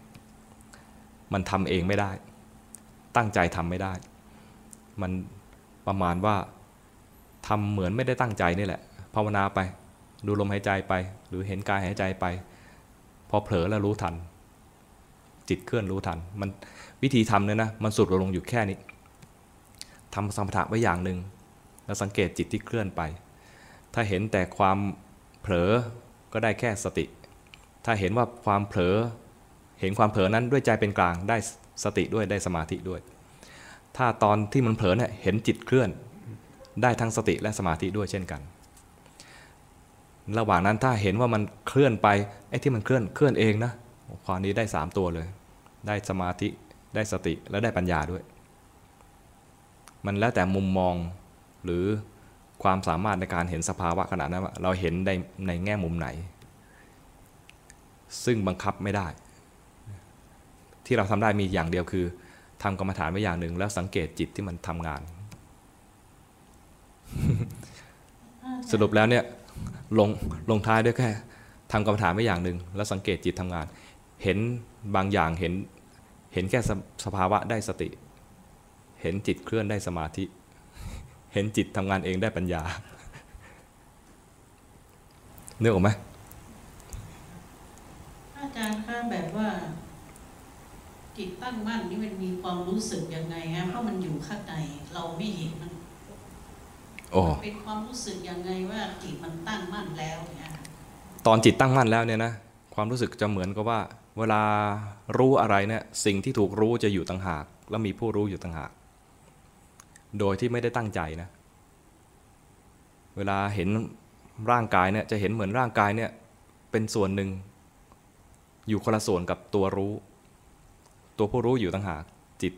มันทำเองไม่ได้ตั้งใจทำไม่ได้มันประมาณว่าทำเหมือนไม่ได้ตั้งใจนี่แหละภาวนาไปดูลมหายใจไปหรือเห็นกายหายใจไปพอเผลอแล้วรู้ทันจิตเคลื่อนรู้ทันมันวิธีทำเนี่ยนะมันสุดลงอยู่แค่นี้ทำสมถะไว้อย่างหนึ่งแล้วสังเกตจิตที่เคลื่อนไปถ้าเห็นแต่ความเผลอก็ได้แค่สติถ้าเห็นว่าความเผลอเห็นความเผลอนั้นด้วยใจเป็นกลางได้สติด้วยได้สมาธิด้วยถ้าตอนที่มันเผลอเนี่ยเห็นจิตเคลื่อนได้ทั้งสติและสมาธิด้วยเช่นกันระหว่างนั้นถ้าเห็นว่ามันเคลื่อนไปไอ้ที่มันเคลื่อนเองนะคราวนี้ได้3ตัวเลยได้สมาธิได้สติและได้ปัญญาด้วยมันแล้วแต่มุมมองหรือความสามารถในการเห็นสภาวะขณะนั้นเราเห็นได้ในแง่มุมไหนซึ่งบังคับไม่ได้ที่เราทำได้มีอย่างเดียวคือทำกรรมฐานไว้อย่างหนึ่งแล้วสังเกตจิตที่มันทำงาน สรุปแล้วเนี่ยลงท้ายด้วยแค่ ทำกรรมฐานไปอย่างหนึ่งแล้วสังเกตจิตทำงานเห็นบางอย่างเห็นแค่สภาวะได้สติเห็นจิตเคลื่อนได้สมาธิเห็นจิตทำงานเองได้ปัญญาเนื้อออกไหมอาจารย์คะแบบว่าจิตตั้งมั่นนี่มันมีความรู้สึกยังไงฮะเพราะมันอยู่ข้างในเราไม่เห็นมันเป็นความรู้สึกยังไงว่าจิตมันตั้งมั่นแล้วเนี่ยตอนจิตตั้งมั่นแล้วเนี่ยนะความรู้สึกจะเหมือนกับว่าเวลารู้อะไรเนี่ยสิ่งที่ถูกรู้จะอยู่ต่างหากแล้วมีผู้รู้อยู่ต่างหากโดยที่ไม่ได้ตั้งใจนะเวลาเห็นร่างกายเนี่ยจะเห็นเหมือนร่างกายเนี่ยเป็นส่วนหนึ่งอยู่คนละส่วนกับตัวรู้ตัวผู้รู้อยู่ต่างหากจิต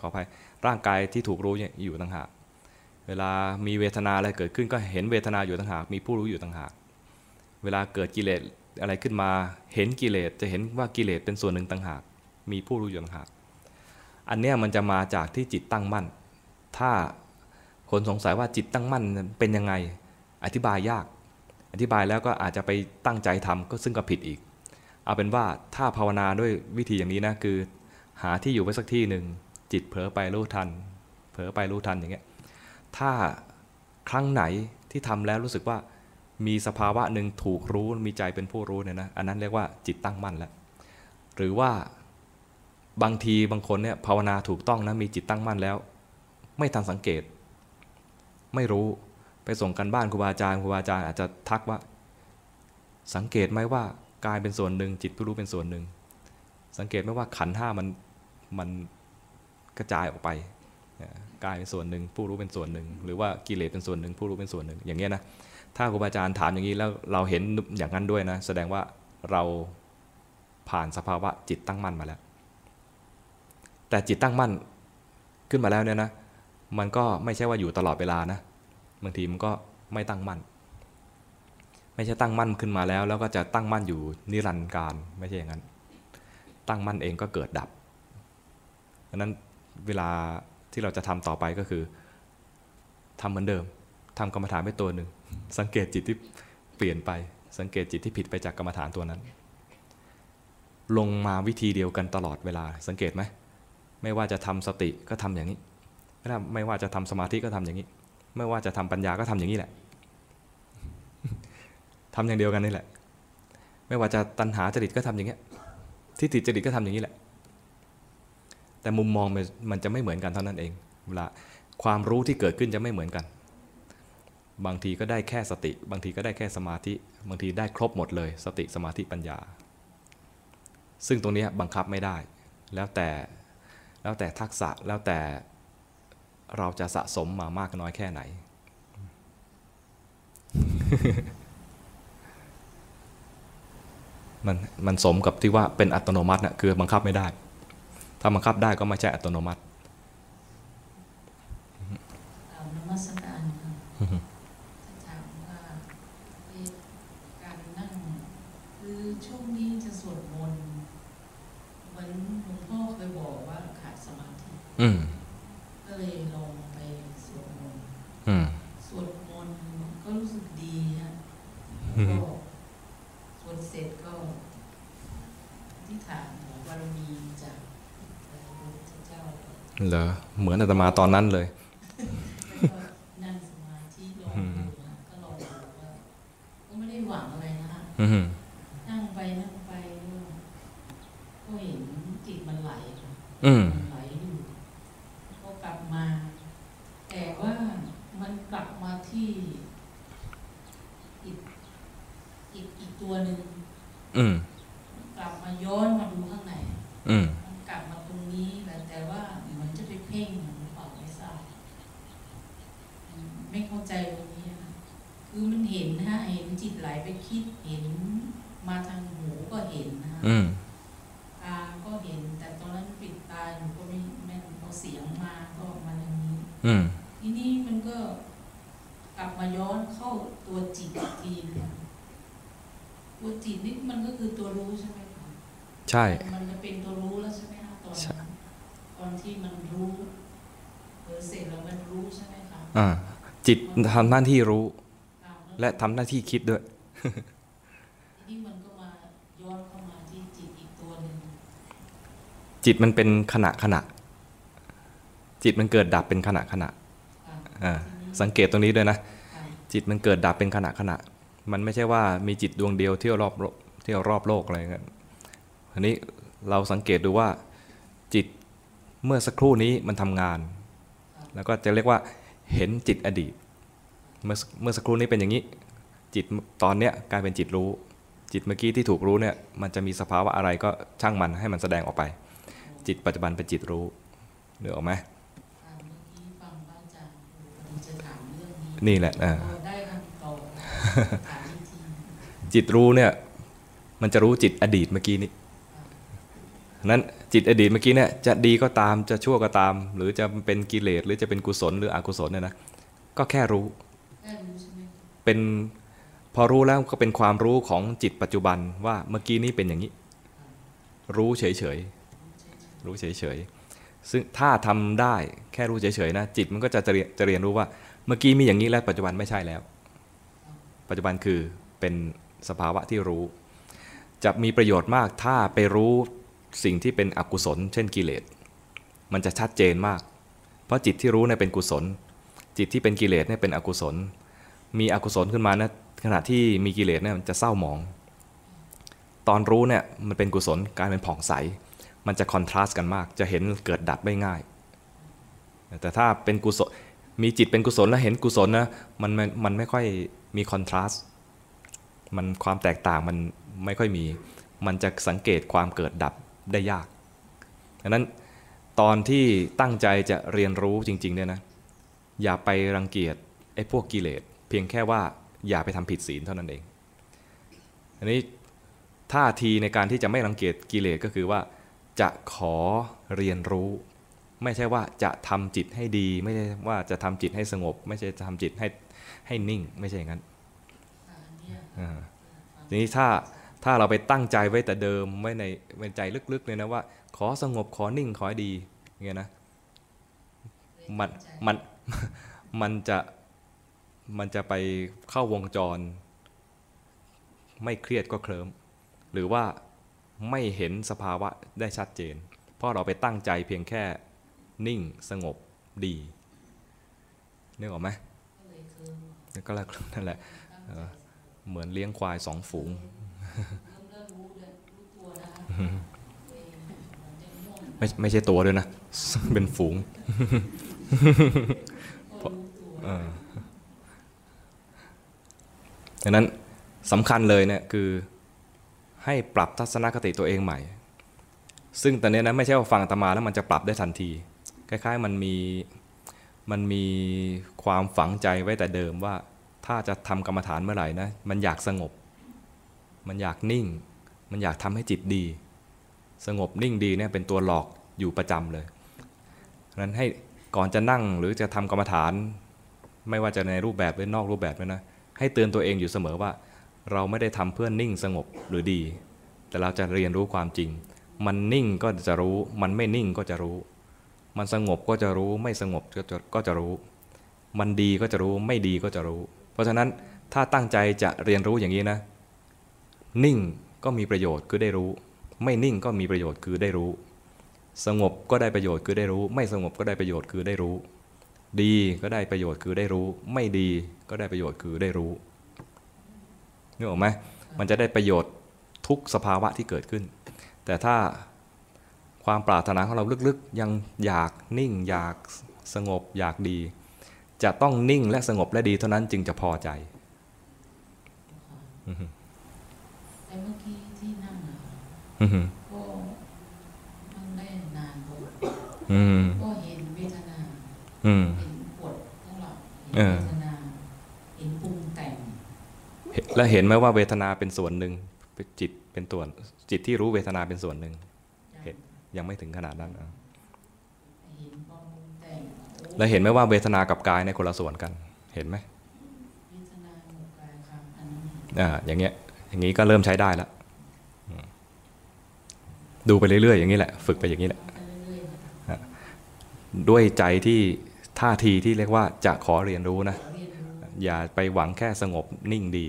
ขออภัยร่างกายที่ถูกรู้เนี่ยอยู่ต่างหากเวลามีเวทนาอะไรเกิดขึ้นก็เห็นเวทนาอยู่ต่างหากมีผู้รู้อยู่ต่างหากเวลาเกิดกิเลสอะไรขึ้นมาเห็นกิเลสจะเห็นว่ากิเลสเป็นส่วนหนึ่งต่างหากมีผู้รู้อยู่ต่างหากอันเนี้ยมันจะมาจากที่จิตตั้งมั่นถ้าคนสงสัยว่าจิตตั้งมั่นเป็นยังไงอธิบายยากอธิบายแล้วก็อาจจะไปตั้งใจทำก็ซึ่งก็ผิดอีกเอาเป็นว่าถ้าภาวนาด้วยวิธีอย่างนี้นะคือหาที่อยู่ไว้สักที่หนึ่งจิตเผลอไปรู้ทันเผลอไปรู้ทันอย่างเงี้ยถ้าครั้งไหนที่ทำแล้วรู้สึกว่ามีสภาวะหนึ่งถูกรู้มีใจเป็นผู้รู้เนี่ยนะอันนั้นเรียกว่าจิตตั้งมั่นแล้วหรือว่าบางทีบางคนเนี่ยภาวนาถูกต้องนะมีจิตตั้งมั่นแล้วไม่ทันสังเกตไม่รู้ไปส่งกันบ้านครูบาอาจารย์ครูบาอาจารย์อาจจะทักว่าสังเกตไหมว่ากายเป็นส่วนหนึ่งจิตผู้รู้เป็นส่วนหนึ่งสังเกตไหมว่าขันธ์ห้ามันกระจายออกไปกายเป็นส่วนหนึ่งผู้รู้เป็นส่วนหนึ่งหรือว่ากิเลสเป็นส่วนหนึ่งผู้รู้เป็นส่วนหนึ่งอย่างเงี้ยนะถ้าครูบาอาจารย์ถามอย่างนี้แล้วเราเห็นอย่างนั้นด้วยนะแสดงว่าเราผ่านสภาวะจิตตั้งมั่นมาแล้วแต่จิตตั้งมั่นขึ้นมาแล้วเนี่ยนะมันก็ไม่ใช่ว่าอยู่ตลอดเวลานะบางทีมันก็ไม่ตั้งมั่นไม่ใช่ตั้งมั่นขึ้นมาแล้วก็จะตั้งมั่นอยู่นิรันดร์กาลไม่ใช่อย่างนั้นตั้งมั่นเองก็เกิดดับดังนั้นเวลาที่เราจะทำต่อไปก็คือทำเหมือนเดิมทำกรรมฐานไปตัวหนึ่งสังเกตจิตที่เปลี่ยนไปสังเกตจิตที่ผิดไปจากกรรมฐานตัวนั้นลงมาวิธีเดียวกันตลอดเวลาสังเกตไหมไม่ว่าจะทำสติก็ทำอย่างนี้ไม่ว่าจะทำสมาธิก็ทำอย่างนี้ไม่ว่าจะทำปัญญาก็ทำอย่างนี้แหละทำอย่างเดียวกันนี่แหละไม่ว่าจะตัณหาจริตก็ทำอย่างเงี้ยที่ติดจริตก็ทำอย่างนี้แหละแต่มุมมองมันจะไม่เหมือนกันเท่านั้นเองเวลาความรู้ที่เกิดขึ้นจะไม่เหมือนกันบางทีก็ได้แค่สติบางทีก็ได้แค่สมาธิบางทีได้ครบหมดเลยสติสมาธิปัญญาซึ่งตรงนี้บังคับไม่ได้แล้วแต่ทักษะแล้วแต่เราจะสะสมมามากน้อยแค่ไหนมันสมกับที่ว่าเป็นอัตโนมัติน่ะคือบังคับไม่ได้ถ้าบังคับได้ก็ไม่ใช่อัตโนมัตินมัสการค่ะจะถามว่าการนั่งคือช่วงนี้จะสวดมนต์วันหลวงพ่อเคยบอกว่าขาดสมาธิก็เลยลองไปสวดมนต์ก็รู้สึกดีฮะก็สวดเสร็จก็ที่ถามของบารมีจากพระพุทธเจ้าเหรอเหมือนอาตมาตอนนั้นเลยนั่งสมาธิลงก็ลองก็ไม่ได้หวังอะไรนะคะนั่งไปนั่งไปก็เห็นจิตมันไหลอยู่ก็กลับมาแต่ว่ามันกลับมาที่อีกตัวหนึ่งกลับมาย้อนมาดูข้างในมันกลับมาตรงนี้แต่ว่ามันจะไปเพ่งหรือเปล่าไม่ทราบไม่เข้าใจตรงนี้นะคือมันเห็นนะเห็นจิตไหลไปคิดเห็นมาทางหูก็เห็นนะตาก็เห็นแต่ตอนนั้นปิดตาหนูก็ไม่เอาเสียงมาก็ออกมาอย่างนี้ทีนี้มันก็กลับมาย้อนเข้าตัวจิตอีกทีนะตัวจิตนี่มันก็คือตัวรู้ใช่ไหมคะใช่มันจะเป็นตัวรู้แล้วใช่ไหมคะตอนที่มันรู้เสร็จแล้วมันรู้ใช่ไหมคะจิตทำหน้าที่รู้และทำหน้าที่คิดด้วย จิตมันเป็นขณะขณะจิตมันเกิดดับเป็นขณะขณะสังเกตตรงนี้ด้วยนะจิตมันเกิดดับเป็นขณะขณะมันไม่ใช่ว่ามีจิตดวงเดียวเที่ยวรอบโลกอะไรเงี้ยอันนี้เราสังเกตดูว่าจิตเมื่อสักครู่นี้มันทำงานแล้วก็จะเรียกว่าเห็นจิตอดีตเมื่อสักครู่นี้เป็นอย่างนี้จิตตอนเนี้ยกลายเป็นจิตรู้จิตเมื่อกี้ที่ถูกรู้เนี่ยมันจะมีสภาวะอะไรก็ช่างมันให้มันแสดงออกไปจิตปัจจุบันเป็นจิตรู้เดี๋ยวออกไหมนี่แหละจิตรู้เนี่ยมันจะรู้จิตอดีตเมื่อกี้นี้นั้นจิตอดีตเมื่อกี้เนี่ยจะดีก็ตามจะชั่วก็ตามหรือจะเป็นกิเลสหรือจะเป็นกุศลหรืออกุศลเนี่ยนะก็แค่รู้เป็นพอรู้แล้วก็เป็นความรู้ของจิตปัจจุบันว่าเมื่อกี้นี้เป็นอย่างนี้รู้เฉยๆรู้เฉยๆซึ่งถ้าทำได้แค่รู้เฉยๆนะจิตมันก็จะเรียนรู้ว่าเมื่อกี้มีอย่างนี้แล้วปัจจุบันไม่ใช่แล้วปัจจุบันคือเป็นสภาวะที่รู้จะมีประโยชน์มากถ้าไปรู้สิ่งที่เป็นอกุศลเช่นกิเลสมันจะชัดเจนมากเพราะจิตที่รู้เนี่ยเป็นกุศลจิตที่เป็นกิเลสเนี่ยเป็นอกุศลมีอกุศลขึ้นมานะขณะที่มีกิเลสเนี่ยมันจะเศร้าหมองตอนรู้เนี่ยมันเป็นกุศลกลายเป็นผ่องใสมันจะคอนทราสต์กันมากจะเห็นเกิดดับได้ง่ายแต่ถ้าเป็นกุศลมีจิตเป็นกุศลแล้วเห็นกุศลนะมันไม่ค่อยมีคอนทราสต์มันความแตกต่างมันไม่ค่อยมีมันจะสังเกตความเกิดดับได้ยากดังนั้นตอนที่ตั้งใจจะเรียนรู้จริงๆเนี่ยนะอย่าไปรังเกียจไอ้พวกกิเลสเพียงแค่ว่าอย่าไปทำผิดศีลเท่านั้นเองอันนี้ท่าทีในการที่จะไม่รังเกียจกิเลสก็คือว่าจะขอเรียนรู้ไม่ใช่ว่าจะทำจิตให้ดีไม่ใช่ว่าจะทำจิตให้สงบไม่ใช่จะทำจิตให้นิ่งไม่ใช่อย่างนั้นทีนี้ถ้าเราไปตั้งใจไว้แต่เดิมไว้ในใจลึกๆเลยนะว่าขอสงบขอนิ่งขอดีอย่างเงี้ยนะมันจะไปเข้าวงจรไม่เครียดก็เคลิ้มหรือว่าไม่เห็นสภาวะได้ชัดเจนเพราะเราไปตั้งใจเพียงแค่นิ่งสงบดีนึกออกไหมก็แล้วนั่นแหละเหมือนเลี้ยงควายสองฝูงไม่ใช่ตัวด้วยนะเป็นฝูงดังนั้นสำคัญเลยเนี่ยคือให้ปรับทัศนคติตัวเองใหม่ซึ่งตอนนี้นะไม่ใช่ว่าฟังอาตมาแล้วมันจะปรับได้ทันทีคล้ายๆมันมีความฝังใจไว้แต่เดิมว่าถ้าจะทำกรรมฐานเมื่อไหร่นะมันอยากสงบมันอยากนิ่งมันอยากทำให้จิตดีสงบนิ่งดีเนี่ยเป็นตัวหลอกอยู่ประจำเลยนั้นให้ก่อนจะนั่งหรือจะทำกรรมฐานไม่ว่าจะในรูปแบบหรือนอกรูปแบบนะให้เตือนตัวเองอยู่เสมอว่าเราไม่ได้ทำเพื่อนิ่งสงบหรือดีแต่เราจะเรียนรู้ความจริงมันนิ่งก็จะรู้มันไม่นิ่งก็จะรู้มันสงบก็จะรู้ไม่สงบก็จะรู้มันดีก็จะรู้ไม่ดีก็จะรู้เพราะฉะนั้นถ้าตั้งใจจะเรียนรู้อย่างนี้นะนิ่งก็มีประโยชน์คือได้รู้ไม่นิ่งก็มีประโยชน์คือได้รู้สงบก็ได้ประโยชน์คือได้รู้ไม่สงบก็ได้ประโยชน์คือได้รู้ดีก็ได้ประโยชน์คือได้รู้ไม่ดีก็ได้ประโยชน์คือได้รู้นึกออกไหมมันจะได้ประโยชน์ทุกสภาวะที่เกิดขึ้นแต่ถ้าความปรารถนาของเราลึกๆยังอยากนิ่งอยากสงบอยากดีจะต้องนิ่งและสงบและดีเท่านั้นจึงจะพอใจแต่เมื่อกี้ที่นั่งก็นั่งได้นานก็เห็นเวทนาเห็นปวดทั้งหลับเห็นเวทนาเห็นปรุงแต่งและเห็นไหมว่าเวทนาเป็นส่วนหนึ่งจิตเป็นตัวจิตที่รู้เวทนาเป็นส่วนหนึ่งเห็นยังไม่ถึงขนาดนั้นแล้วเห็นไหมว่าเวทนากับกายในคนละส่วนกันเห็นไหมเวทนากับกายครับอันนี้อย่างเงี้ยอย่างนี้ก็เริ่มใช้ได้แล้วดูไปเรื่อยๆอย่างนี้แหละฝึกไปอย่างนี้แหละด้วยใจที่ท่าทีที่เรียกว่าจะขอเรียนรู้นะอย่าไปหวังแค่สงบนิ่งดี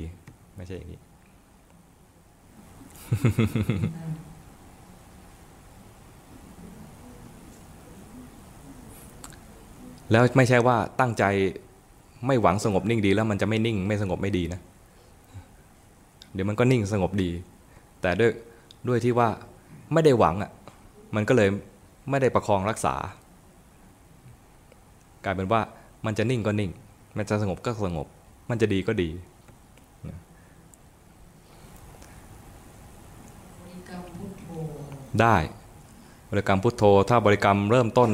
ไม่ใช่อย่างนี้ แล้วไม่ใช่ว่าตั้งใจไม่หวังสงบนิ่งดีแล้วมันจะไม่นิ่งไม่สงบไม่ดีนะเดี๋ยวมันก็นิ่งสงบดีแต่ด้วยที่ว่าไม่ได้หวังอ่ะมันก็เลยไม่ได้ประคองรักษากลายเป็นว่ามันจะนิ่งก็นิ่งมันจะสงบก็สงบมันจะดีก็ดีได้บริกรรมพุทโธถ้าบริกรรมเริ่มต้น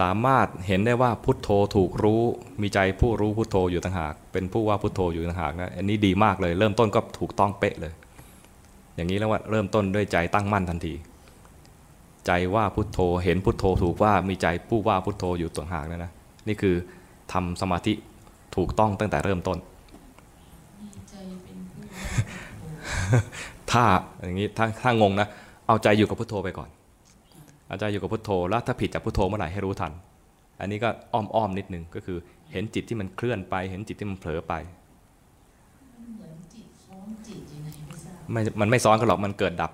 สามารถเห็นได้ว่าพุทโธถูกรู้มีใจผู้รู้พุทโธอยู่ต่างหากเป็นผู้ว่าพุทโธอยู่ต่างหากนะอันนี้ดีมากเลยเริ่มต้นก็ถูกต้องเป๊ะเลยอย่างนี้แล้วว่าเริ่มต้นด้วยใจตั้งมั่นทันทีใจว่าพุทโธเห็นพุทโธถูกว่ามีใจผู้ว่าพุทโธอยู่ต่างหากนะนี่คือทำสมาธิถูกต้องตั้งแต่เริ่มต้นถ้าอย่างนี้ถ้างงนะเอาใจอยู่กับพุทโธไปก่อนเอาใจอยู่กับพุทโธแล้วถ้าผิดจากพุทโธเมื่อไหร่ให้รู้ทันอันนี้ก็อ้อมๆนิดนึงก็คือเห็นจิตที่มันเคลื่อนไปเห็นจิตที่มันเผลอไปมันไม่ซ้อนกันหรอกมันเกิดดับ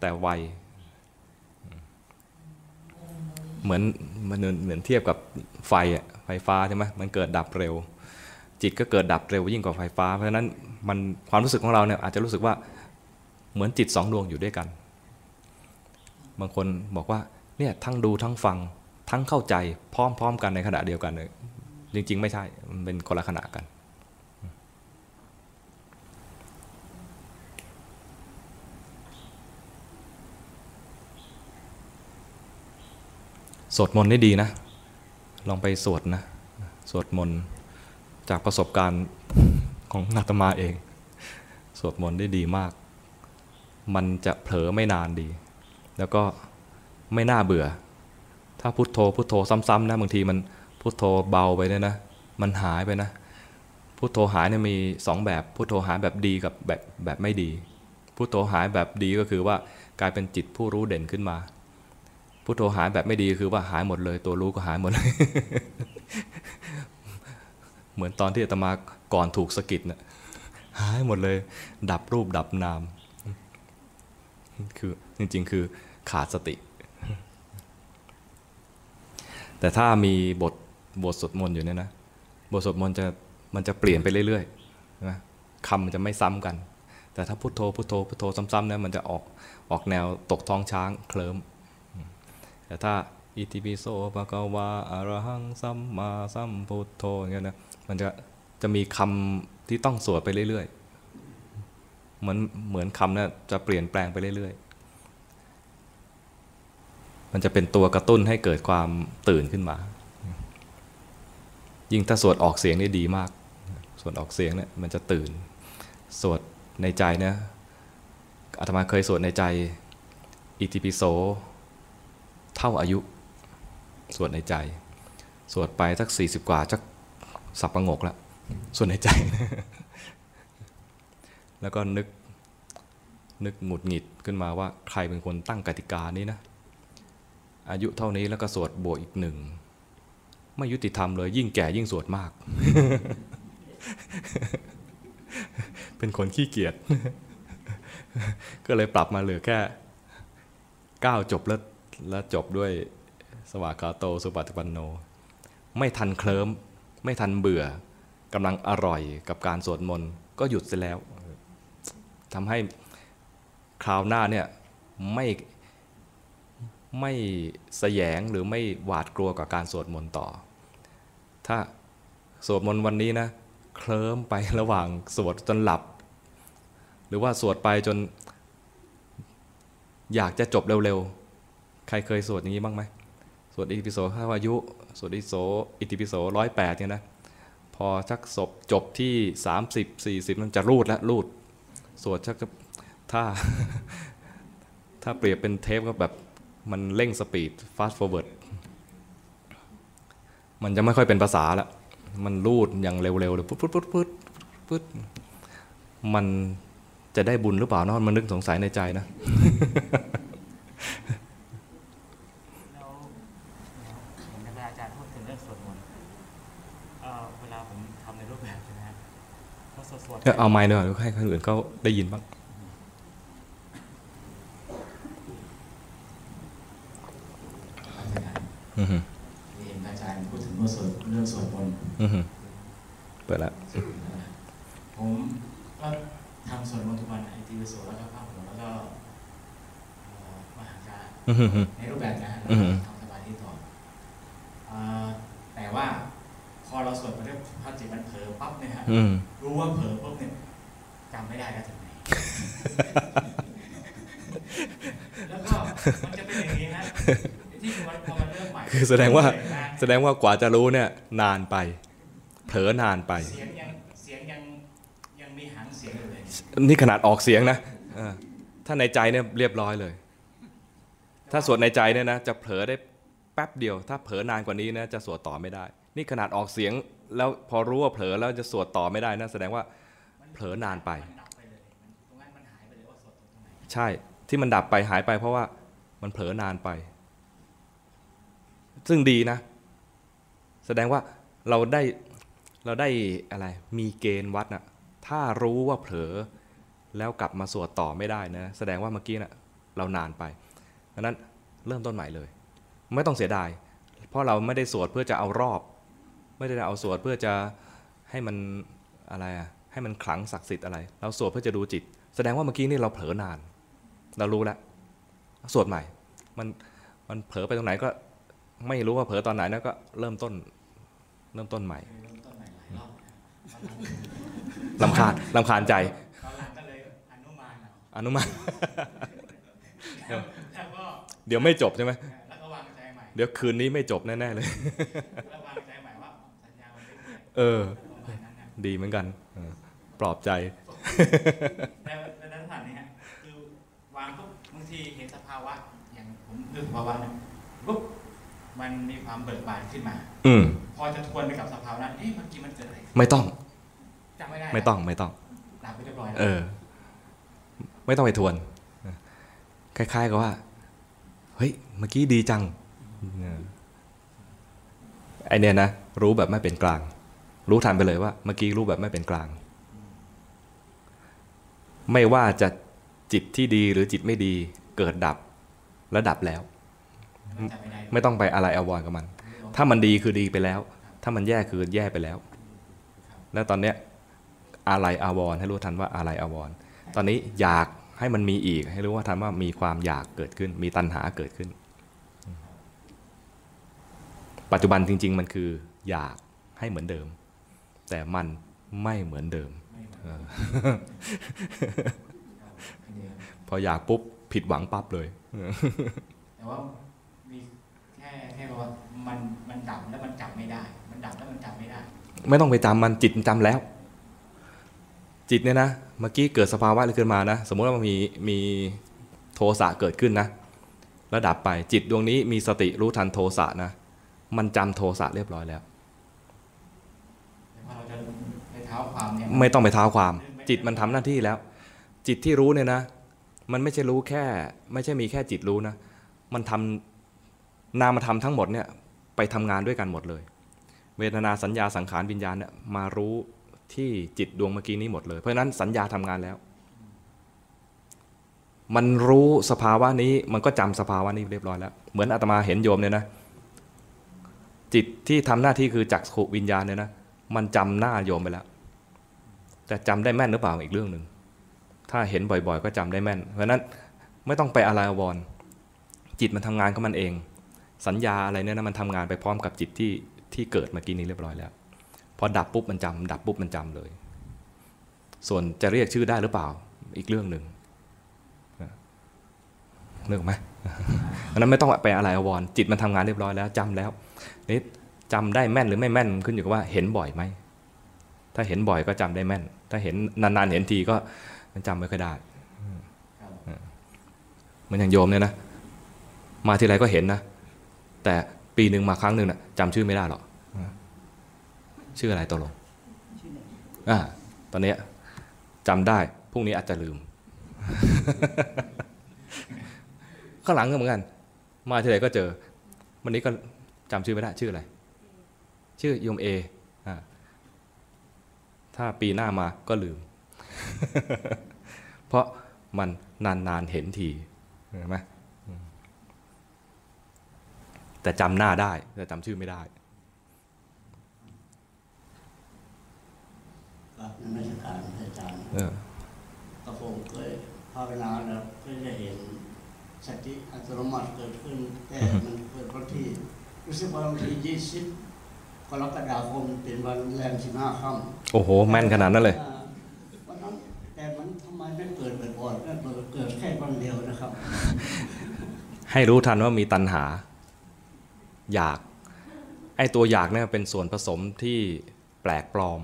แต่ไวเหมือนเทียบกับไฟอ่ะไฟฟ้าใช่ไหมมันเกิดดับเร็วจิตก็เกิดดับเร็วยิ่งกว่าไฟฟ้าเพราะฉะนั้นมันความรู้สึกของเราเนี่ยอาจจะรู้สึกว่าเหมือนจิตสองดวงอยู่ด้วยกันบางคนบอกว่าเนี่ยทั้งดูทั้งฟังทั้งเข้าใจพร้อมๆกันในขณะเดียวกันเลยจริงๆไม่ใช่มันเป็นคนละขณะกันสวดมนต์ได้ดีนะลองไปสวดนะสวดมนต์จากประสบการณ์ของอาตมาเองสวดมนต์ได้ดีมากมันจะเผลอไม่นานดีแล้วก็ไม่น่าเบื่อถ้าพุทโธซ้ำๆนะบางทีมันพุทโธเบาไปเนี่ยนะมันหายไปนะพุทโธหายเนี่ยมี2แบบพุทโธหายแบบดีกับแบบไม่ดีพุทโธหายแบบดีก็คือว่ากลายเป็นจิตผู้รู้เด่นขึ้นมาพุทโธหายแบบไม่ดีคือว่าหายหมดเลยตัวรู้ก็หายหมดเลย เหมือนตอนที่อาตมาก่อนถูกสะกิดนะหายหมดเลยดับรูปดับนามคือจริงๆคือขาดสติ แต่ถ้ามีบทสวดมนต์อยู่เนี่ยนะบทสวดมนต์มันจะเปลี่ยนไปเรื่อยๆนะคำมันจะไม่ซ้ำกันแต่ถ้าพุทโธซ้ำๆเนี่ยมันจะออกแนวตกท้องช้างเคลิ้มแต่ถ้าอิติปิโสภะคะวาอะระหังสัมมาสัมพุทโธอย่างเงี้ยนะมันจะมีคำที่ต้องสวดไปเรื่อยๆเหมือนคำนั้นจะเปลี่ยนแปลงไปเรื่อยๆมันจะเป็นตัวกระตุ้นให้เกิดความตื่นขึ้นมายิ่งถ้าสวดออกเสียงนี่ดีมากสวดออกเสียงเนี่ยมันจะตื่นสวดในใจนะอาตมาเคยสวดในใจอิติปิโสเท่าอายุสวดในใจสวดไปสัก40กว่าจักสับประงกแล้วสวดในใจ แล้วก็นึกหงุดหงิดขึ้นมาว่าใครเป็นคนตั้งกติกานี้นะอายุเท่านี้แล้วก็สวดบวกอีกหนึ่งไม่ยุติธรรมเลยยิ่งแก่ยิ่งสวดมาก เป็นคนขี้เกียจ ก็เลยปรับมาเหลือแค่9จบแล้วจบด้วยสวากขาโตสุปฏิปันโนไม่ทันเคลิ้มไม่ทันเบื่อกำลังอร่อยกับการสวดมนต์ก็หยุดเสียแล้วทำให้คราวหน้าเนี่ยไม่แสยงหรือไม่หวาดกลัวกับการสวดมนต์ต่อถ้าสวดมนต์วันนี้นะเคลิ้มไประหว่างสวดจนหลับหรือว่าสวดไปจนอยากจะจบเร็วๆใครเคยสวดอย่างนี้บ้างไหมสวดอิติปิโสข้าวอายุสวดอิติปิโส108เนี่ยนะพอชักศพจบที่30-40มันจะรูดแล้วรูดสวดชักจะถ้าเปรียบเป็นเทปก็แบบมันเร่งสปีด fast forward มันจะไม่ค่อยเป็นภาษาละมันรูดอย่างเร็วๆเลยปุ๊ดมันจะได้บุญหรือเปล่าเนาะมันนึกสงสัยในใจนะ เอาไมค์หน่อยให้คนอื่นเขาได้ยินบ้างเห็นการ ผมก็ทำส่วนมนทุกวันอิติปิโสแล้วก็ภาคหัวแล้วก็มหาการในรูปแบบนะฮะทำสมาธิต่อแต่ว่าพอเราสวดไปเรื่อยภาพจิตมันเผลอปั๊บเนี่ยฮะรู้ว่าเผลอปุ๊บเนี่ยจำไม่ได้แล้วถึงไหนแล้วก็มันจะเป็นอย่างนี้นะที่คือพอมันเริ่มใหม่คือแสดงว่ากว่าจะรู้เนี่ยนานไปเผลอนานไปเสียงยังมีหางเสียงอยู่เลยนี่ขนาดออกเสียงนะถ้าในใจเนี่ยเรียบร้อยเลยถ้าสวดในใจเนี่ยนะจะเผลอได้แป๊บเดียวถ้าเผลอนานกว่านี้นะจะสวดต่อไม่ได้นี่ขนาดออกเสียงแล้วพอรู้ว่าเผลอแล้วจะสวดต่อไม่ได้นะแสดงว่าเผลอนานไปใช่ที่มันดับไปหายไปเพราะว่ามันเผลอนานไปซึ่งดีนะแสดงว่าเราได้อะไรมีเกณฑ์วัดนะถ้ารู้ว่าเผลอแล้วกลับมาสวดต่อไม่ได้นะแสดงว่าเมื่อกี้นะเรานานไปดังนั้นเริ่มต้นใหม่เลยไม่ต้องเสียดายเพราะเราไม่ได้สวดเพื่อจะเอารอบไม่ได้เอาสวดเพื่อจะให้มันอะไรอะให้มันขลังศักดิ์สิทธิ์อะไรเราสวดเพื่อจะดูจิตแสดงว่าเมื่อกี้นี่เราเผลอนานเรารู้แล้วสวดใหม่มันเผลอไปตรงไหนก็ไม่รู้ว่าเผลอตอนไหนนะก็เริ่มต้นใหม่ลำคาญใจอนุมานเดี๋ยวไม่จบใช่ไหมเดี๋ยวคืนนี้ไม่จบแน่ๆเลยดีเหมือนกันปลอบใจในสถานนี้คือวางปุ๊บบางทีเห็นสภาวะอย่างผมนึกภาวะนั้นปุ๊บมันมีความเบิกบานขึ้นมาพอจะทวนไปกับสภาวะนั้นเอ๊ะเมื่อกี้มันเกิดอะไรไม่ต้องจำไม่ได้ไม่ต้องหลับไปเรียบร้อยไม่ต้องไปทวนคล้ายๆกับว่าเฮ้ยเมื่อกี้ดีจังไอเนี่ยนะรู้แบบไม่เป็นกลางรู้ทันไปเลยว่าเมื่อกี้รู้แบบไม่เป็นกลางไม่ว่าจะจิตที่ดีหรือจิตไม่ดีเกิดดับและดับแล้วไม่ต้องไปอะไรอาวรกับมันถ้ามันดีคือดีไปแล้วถ้ามันแย่คือแย่ไปแล้วแล้วตอนเนี้ยอะไรอาวรให้รู้ทันว่าอะไรอาวรตอนนี้อยากให้มันมีอีกให้รู้ว่าทันว่ามีความอยากเกิดขึ้นมีตัณหาเกิดขึ้นปัจจุบันจริงๆมันคืออยากให้เหมือนเดิมแต่มันไม่เหมือนเดิมพออยากปุ๊บผิดหวังปั๊บเลยแต่ว่ามีแค่ว่ามันดับแล้วมันจำไม่ได้มันดับแล้วมันจำไม่ได้ไม่ต้องไปจำมันจิตจำแล้วจิตเนี่ยนะเมื่อกี้เกิดสภาวะอะไรขึ้นมานะสมมติว่ามันมีโทสะเกิดขึ้นนะแล้วดับไปจิตดวงนี้มีสติรู้ทันโทสะนะมันจำโทสะเรียบร้อยแล้วไม่ต้องไปเท้าความจิตมันทำหน้าที่แล้วจิตที่รู้เนี่ยนะมันไม่ใช่รู้แค่ไม่ใช่มีแค่จิตรู้นะมันทำนามธรรมทั้งหมดเนี่ยไปทำงานด้วยกันหมดเลยเวทนาสัญญาสังขารวิญญาณเนี่ยมารู้ที่จิตดวงเมื่อกี้นี้หมดเลยเพราะฉะนั้นสัญญาทำงานแล้วมันรู้สภาวะนี้มันก็จำสภาวะนี้เรียบร้อยแล้วเหมือนอาตมาเห็นโยมเนี่ยนะจิตที่ทำหน้าที่คือจักขุวิญญาณเนี่ยนะมันจำหน้าโยมไปแล้วแต่จำได้แม่นหรือเปล่าอีกเรื่องหนึ่งถ้าเห็นบ่อยๆก็จำได้แม่นเพราะนั้นไม่ต้องไปอะไรอาวรจิตมันทำงานของมันเองสัญญาอะไรเนี่ยนะมันทำงานไปพร้อมกับจิตที่เกิดเมื่อกี้นี้เรียบร้อยแล้วพอดับปุ๊บมันจำดับปุ๊บมันจำเลยส่วนจะเรียกชื่อได้หรือเปล่าอีกเรื่องหนึ่งนึกไหมเพราะนั้นไม่ต้องไปอะไรอาวรจิตมันทำงานเรียบร้อยแล้วจำแล้วนี่จำได้แม่นหรือไม่แม่นขึ้นอยู่กับว่าเห็นบ่อยไหมถ้าเห็นบ่อยก็จำได้แม่นถ้าเห็นนานๆเห็นทีก็มันจำไม่ค่อยได้เหมือนอย่างโยมเนี่ยนะมาทีไรก็เห็นนะแต่ปีหนึ่งมาครั้งหนึ่งน่ะจำชื่อไม่ได้หรอกชื่ออะไรตกลงตอนนี้จำได้พรุ่งนี้อาจจะลืม ข้างหลังก็เหมือนกันมาทีไรก็เจอวันนี้ก็จำชื่อไม่ได้ชื่ออะไรชื่อโยมเอถ้าปีหน้ามาก็ลืม เพราะมันนานๆเห็นทีเห็นไหมแต่จำหน้าได้แต่จำชื่อไม่ได้ กับนักวิชาการอาจารย์ก็ผมเคยภาวนาแล้วก็จะเห็นสติอัตโนมัติเกิดขึ้นแต่มันเกิดวันที่รู้สึกว่าวันที่20 กรกฎาคมเป็นวันแรม15 ค่ำโอ้โหแม่นขนาดนั้นเลยวันนั้นแต่มันทำไมไม่เกิดบ่อยๆนั่นมันเกิดแค่วันเดียวนะครับให้รู้ทันว่ามีตัณหาอยากไอตัวอยากเนี่ยเป็นส่วนผสมที่แปลกปลอม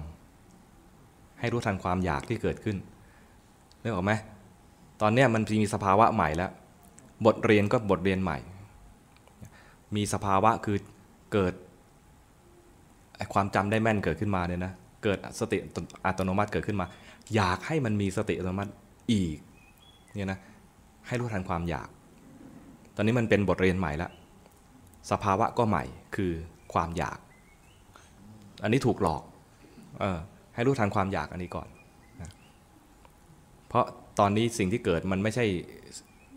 ให้รู้ทันความอยากที่เกิดขึ้นนึกออกไหมตอนนี้มันมีสภาวะใหม่แล้วบทเรียนก็บทเรียนใหม่มีสภาวะคือเกิดความจำได้แม่นเกิดขึ้นมาเนี่ยนะเกิดสติอัตโนมัติเกิดขึ้นมาอยากให้มันมีสติอัตโนมัติอีกเนี่ยนะให้รู้ทันความอยากตอนนี้มันเป็นบทเรียนใหม่แล้วสภาวะก็ใหม่คือความอยากอันนี้ถูกหลอกให้รู้ทันความอยากอันนี้ก่อนนะเพราะตอนนี้สิ่งที่เกิดมันไม่ใช่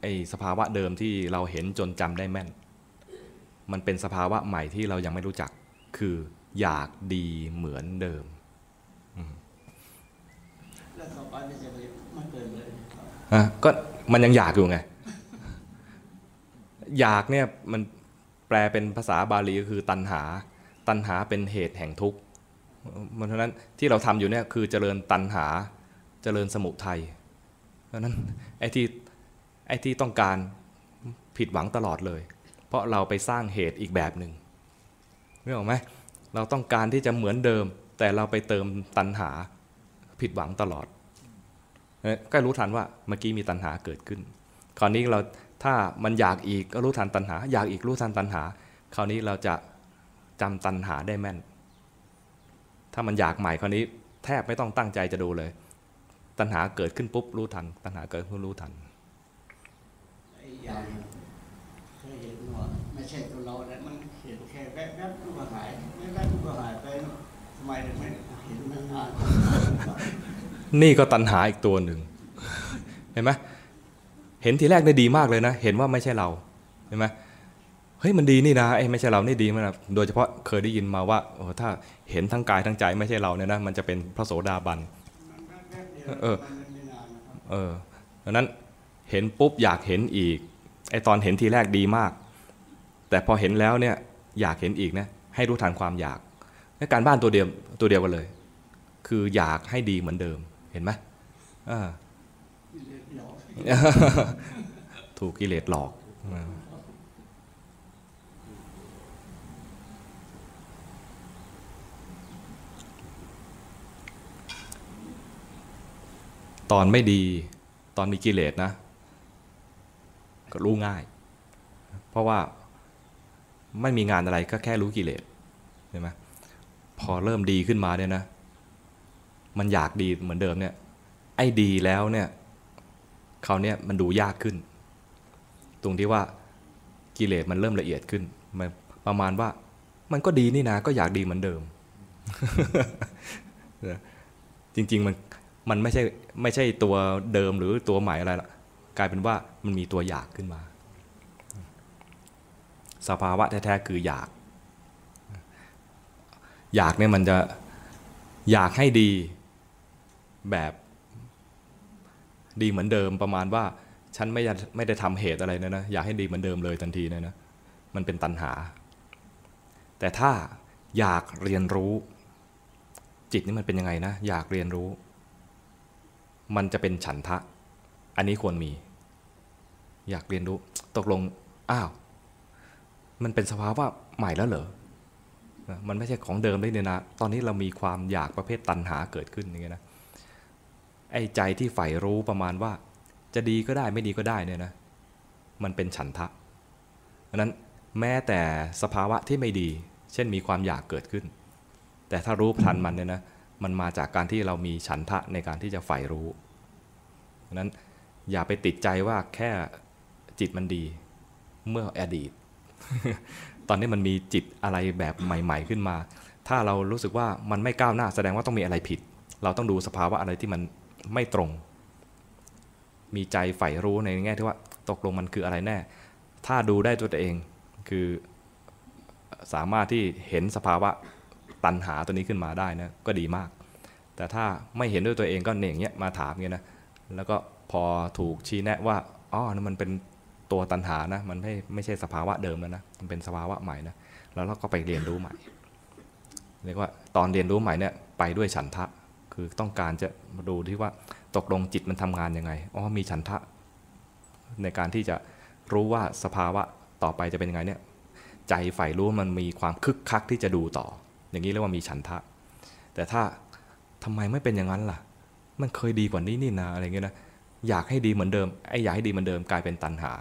ไอ้สภาวะเดิมที่เราเห็นจนจำได้แม่นมันเป็นสภาวะใหม่ที่เรายังไม่รู้จักคืออยากดีเหมือนเดิมแล้วต่อไปจะไม่เกิดเลยก็มันยังอยากอยู่ไง อยากเนี่ยมันแปลเป็นภาษาบาลีก็คือตัณหาตัณหาเป็นเหตุแห่งทุกข์เพราะฉะนั้นที่เราทำอยู่เนี่ยคือเจริญตัณหาเจริญสมุทัยเพราะฉะนั้นไอ้ที่ต้องการผิดหวังตลอดเลยเพราะเราไปสร้างเหตุอีกแบบหนึ่งไม่ออกไหมเราต้องการที่จะเหมือนเดิมแต่เราไปเติมตัณหาผิดหวังตลอดก็รู้ทันว่าเมื่อกี้มีตัณหาเกิดขึ้นคราวนี้เราถ้ามันอยากอีกก็รู้ทันตัณหาอยากอีกรู้ทันตัณหาคราวนี้เราจะจำตัณหาได้แม่นถ้ามันอยากใหม่คราวนี้แทบไม่ต้องตั้งใจจะดูเลยตัณหาเกิดขึ้นปุ๊บรู้ทันตัณหาเกิดขึ้นรู้ทันอย่างเคยเห็นว่าไม่ใช่ตัวเราแล้วมันเห็นแค่แวบแวบรู้ว่าหายแวบแวบรู้ว่าหายไปทำไมถึงไม่เห็นมันนานนี่ก็ตัณหาอีกตัวหนึ่งเห็นไหมเห็นทีแรกได้ดีมากเลยนะเห็นว่าไม่ใช่เราเห็นไหมเฮ้ยมันดีนี่นะไอ้ไม่ใช่เรานี่ดีมากนะโดยเฉพาะเคยได้ยินมาว่าโอ้ถ้าเห็นทั้งกายทั้งใจไม่ใช่เราเนี่ยนะมันจะเป็นพระโสดาบันดังนั้นเห็นปุ๊บอยากเห็นอีกไอตอนเห็นทีแรกดีมากแต่พอเห็นแล้วเนี่ยอยากเห็นอีกนะให้รู้ทันความอยากการบ้านตัวเดียวกันเลยคืออยากให้ดีเหมือนเดิมเห็นไหมถูกกิเลสหลอกตอนไม่ดีตอนมีกิเลสนะก็รู้ง่ายเพราะว่าไม่มีงานอะไรก็แค่รู้กิเลสใช่ไหมพอเริ่มดีขึ้นมาเนี่ยนะมันอยากดีเหมือนเดิมเนี่ยไอ้ดีแล้วเนี่ยคราวนี้มันดูยากขึ้นตรงที่ว่ากิเลสมันเริ่มละเอียดขึ้นมันประมาณว่ามันก็ดีนี่นะก็อยากดีเหมือนเดิม จริงๆมันไม่ใช่ตัวเดิมหรือตัวใหม่อะไรละกลายเป็นว่ามันมีตัวอยากขึ้นมาสภาวะแท้ๆคืออยากเนี่ยมันจะอยากให้ดีแบบดีเหมือนเดิมประมาณว่าฉันไม่ได้ทำเหตุอะไรนะอยากให้ดีเหมือนเดิมเลยทันทีนะมันเป็นตัณหาแต่ถ้าอยากเรียนรู้จิตนี่มันเป็นยังไงนะอยากเรียนรู้มันจะเป็นฉันทะอันนี้ควรมีอยากเรียนรู้ตกลงอ้าวมันเป็นสภาวะใหม่แล้วเหรอมันไม่ใช่ของเดิมเลยเนี่ยนะตอนนี้เรามีความอยากประเภทตัณหาเกิดขึ้นอย่างเงี้ยนะไอ้ใจที่ใฝ่รู้ประมาณว่าจะดีก็ได้ไม่ดีก็ได้เนี่ยนะมันเป็นฉันทะเพราะนั้นแม้แต่สภาวะที่ไม่ดีเช่นมีความอยากเกิดขึ้นแต่ถ้ารู้ทันมันเนี่ยนะมันมาจากการที่เรามีฉันทะในการที่จะใฝ่รู้เพราะนั้นอย่าไปติดใจว่าแค่จิตมันดีเมื่ออดีต ตอนนี้มันมีจิตอะไรแบบใหม่ๆขึ้นมาถ้าเรารู้สึกว่ามันไม่ก้าวหน้าแสดงว่าต้องมีอะไรผิดเราต้องดูสภาวะอะไรที่มันไม่ตรงมีใจใฝ่รู้ในแง่ที่ว่าตกลงมันคืออะไรแน่ถ้าดูได้ตัวเองคือสามารถที่เห็นสภาวะตัณหาตัวนี้ขึ้นมาได้นะก็ดีมาก แต่ถ้าไม่เห็นด้วยตัวเองก็เนี่ยอย่างเงี้ยมาถามเงี้ยนะแล้วก็พอถูกชี้แนะว่าอ๋อนั่นมันเป็นตัวตัณหานะมันไม่ใช่สภาวะเดิมแล้วนะมันเป็นสภาวะใหม่นะแล้วเราก็ไปเรียนรู้ใหม่เรียกว่าตอนเรียนรู้ใหม่เนี่ยไปด้วยฉันทะคือต้องการจะดูที่ว่าตกลงจิตมันทำงานยังไงอ๋อมีฉันทะในการที่จะรู้ว่าสภาวะต่อไปจะเป็นยังไงเนี่ยใจใฝ่รู้มันมีความคึกคักที่จะดูต่ออย่างนี้เรียกว่ามีฉันทะแต่ถ้าทำไมไม่เป็นอย่างนั้นล่ะมันเคยดีกว่านี้นี่นาอะไรเงี้ยนะอยากให้ดีเหมือนเดิมไอ้อยากให้ดีเหมือนเดิมกลายเป็นตัณหา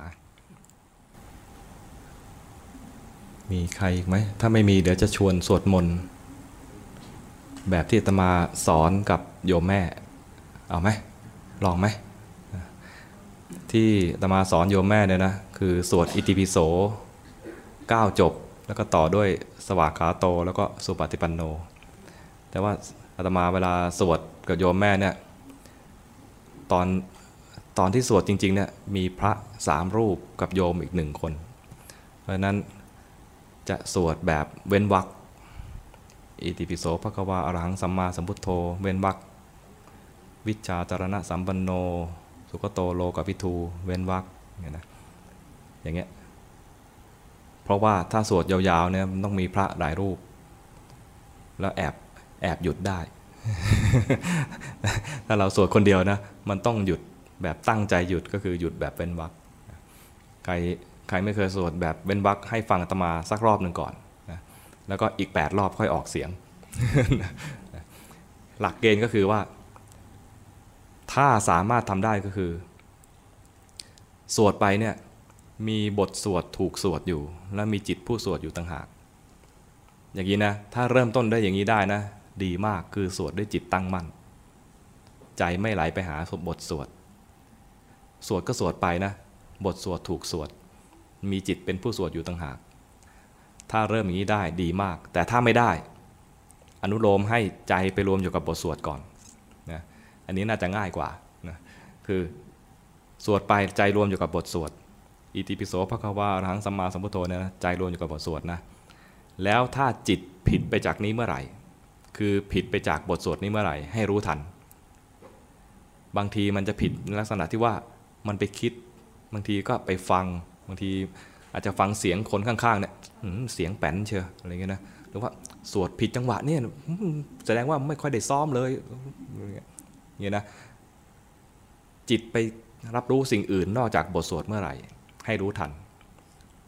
มีใครอีกไหมถ้าไม่มีเดี๋ยวจะชวนสวดมนต์แบบที่อาตมาสอนกับโยมแม่เอาไหมลองไหมที่อาตมาสอนโยมแม่เนี่ยนะคือสวดอิติปิโส9จบแล้วก็ต่อด้วยสวากขาโตแล้วก็สุปฏิปันโนแต่ว่าอาตมาเวลาสวดกับโยมแม่เนี่ยตอนที่สวดจริงๆเนี่ยมีพระ3รูปกับโยมอีก1คนเพราะฉะนั้นจะสวดแบบเว้นวรรคอิติปิโสภควาอรหังสัมมาสัมพุทโธเว้นวรรควิชชาจารณะสัมปันโนสุขโตโลกวิทูเว้นวรรคเนี่ยนะอย่างเงี้ยเพราะว่าถ้าสวดยาวๆเนี่ยมันต้องมีพระหลายรูปแล้วแอบหยุดได้ ถ้าเราสวดคนเดียวนะมันต้องหยุดแบบตั้งใจหยุดก็คือหยุดแบบเว้นวรรคใครไม่เคยสวดแบบเว้นวรรคให้ฟังอาตมาสักรอบหนึ่งก่อนนะแล้วก็อีก8รอบค่อยออกเสียง หลักเกณฑ์ก็คือว่าถ้าสามารถทำได้ก็คือสวดไปเนี่ยมีบทสวดถูกสวดอยู่และมีจิตผู้สวดอยู่ต่างหากอย่างนี้นะถ้าเริ่มต้นได้อย่างนี้ได้นะดีมากคือสวดด้วยจิตตั้งมั่นใจไม่ไหลไปหาบทสวดสวดก็สวดไปนะบทสวดถูกสวดมีจิตเป็นผู้สวดอยู่ต่างหากถ้าเริ่มอย่างนี้ได้ดีมากแต่ถ้าไม่ได้อนุโลมให้ใจไปรวมอยู่กับบทสวดก่อนนะอันนี้น่าจะง่ายกว่านะคือสวดไปใจรวมอยู่กับบทสวดอิติปิโสภควาอรหังสัมมาสัมพุทโธเนี่ยนะใจรวมอยู่กับบทสวดนะแล้วถ้าจิตผิดไปจากนี้เมื่อไหร่คือผิดไปจากบทสวดนี้เมื่อไหร่ให้รู้ทันบางทีมันจะผิดลักษณะที่ว่ามันไปคิดบางทีก็ไปฟังบางทีอาจจะฟังเสียงคนข้างๆเนี่ยเสียงแป้นเชียวอะไรเงี้ยนะหรือว่าสวดผิดจังหวะเนี่ยแสดงว่าไม่ค่อยได้ซ้อมเลยอย่างเงี้ยนะจิตไปรับรู้สิ่งอื่นนอกจากบทสวดเมื่อไหร่ให้รู้ทัน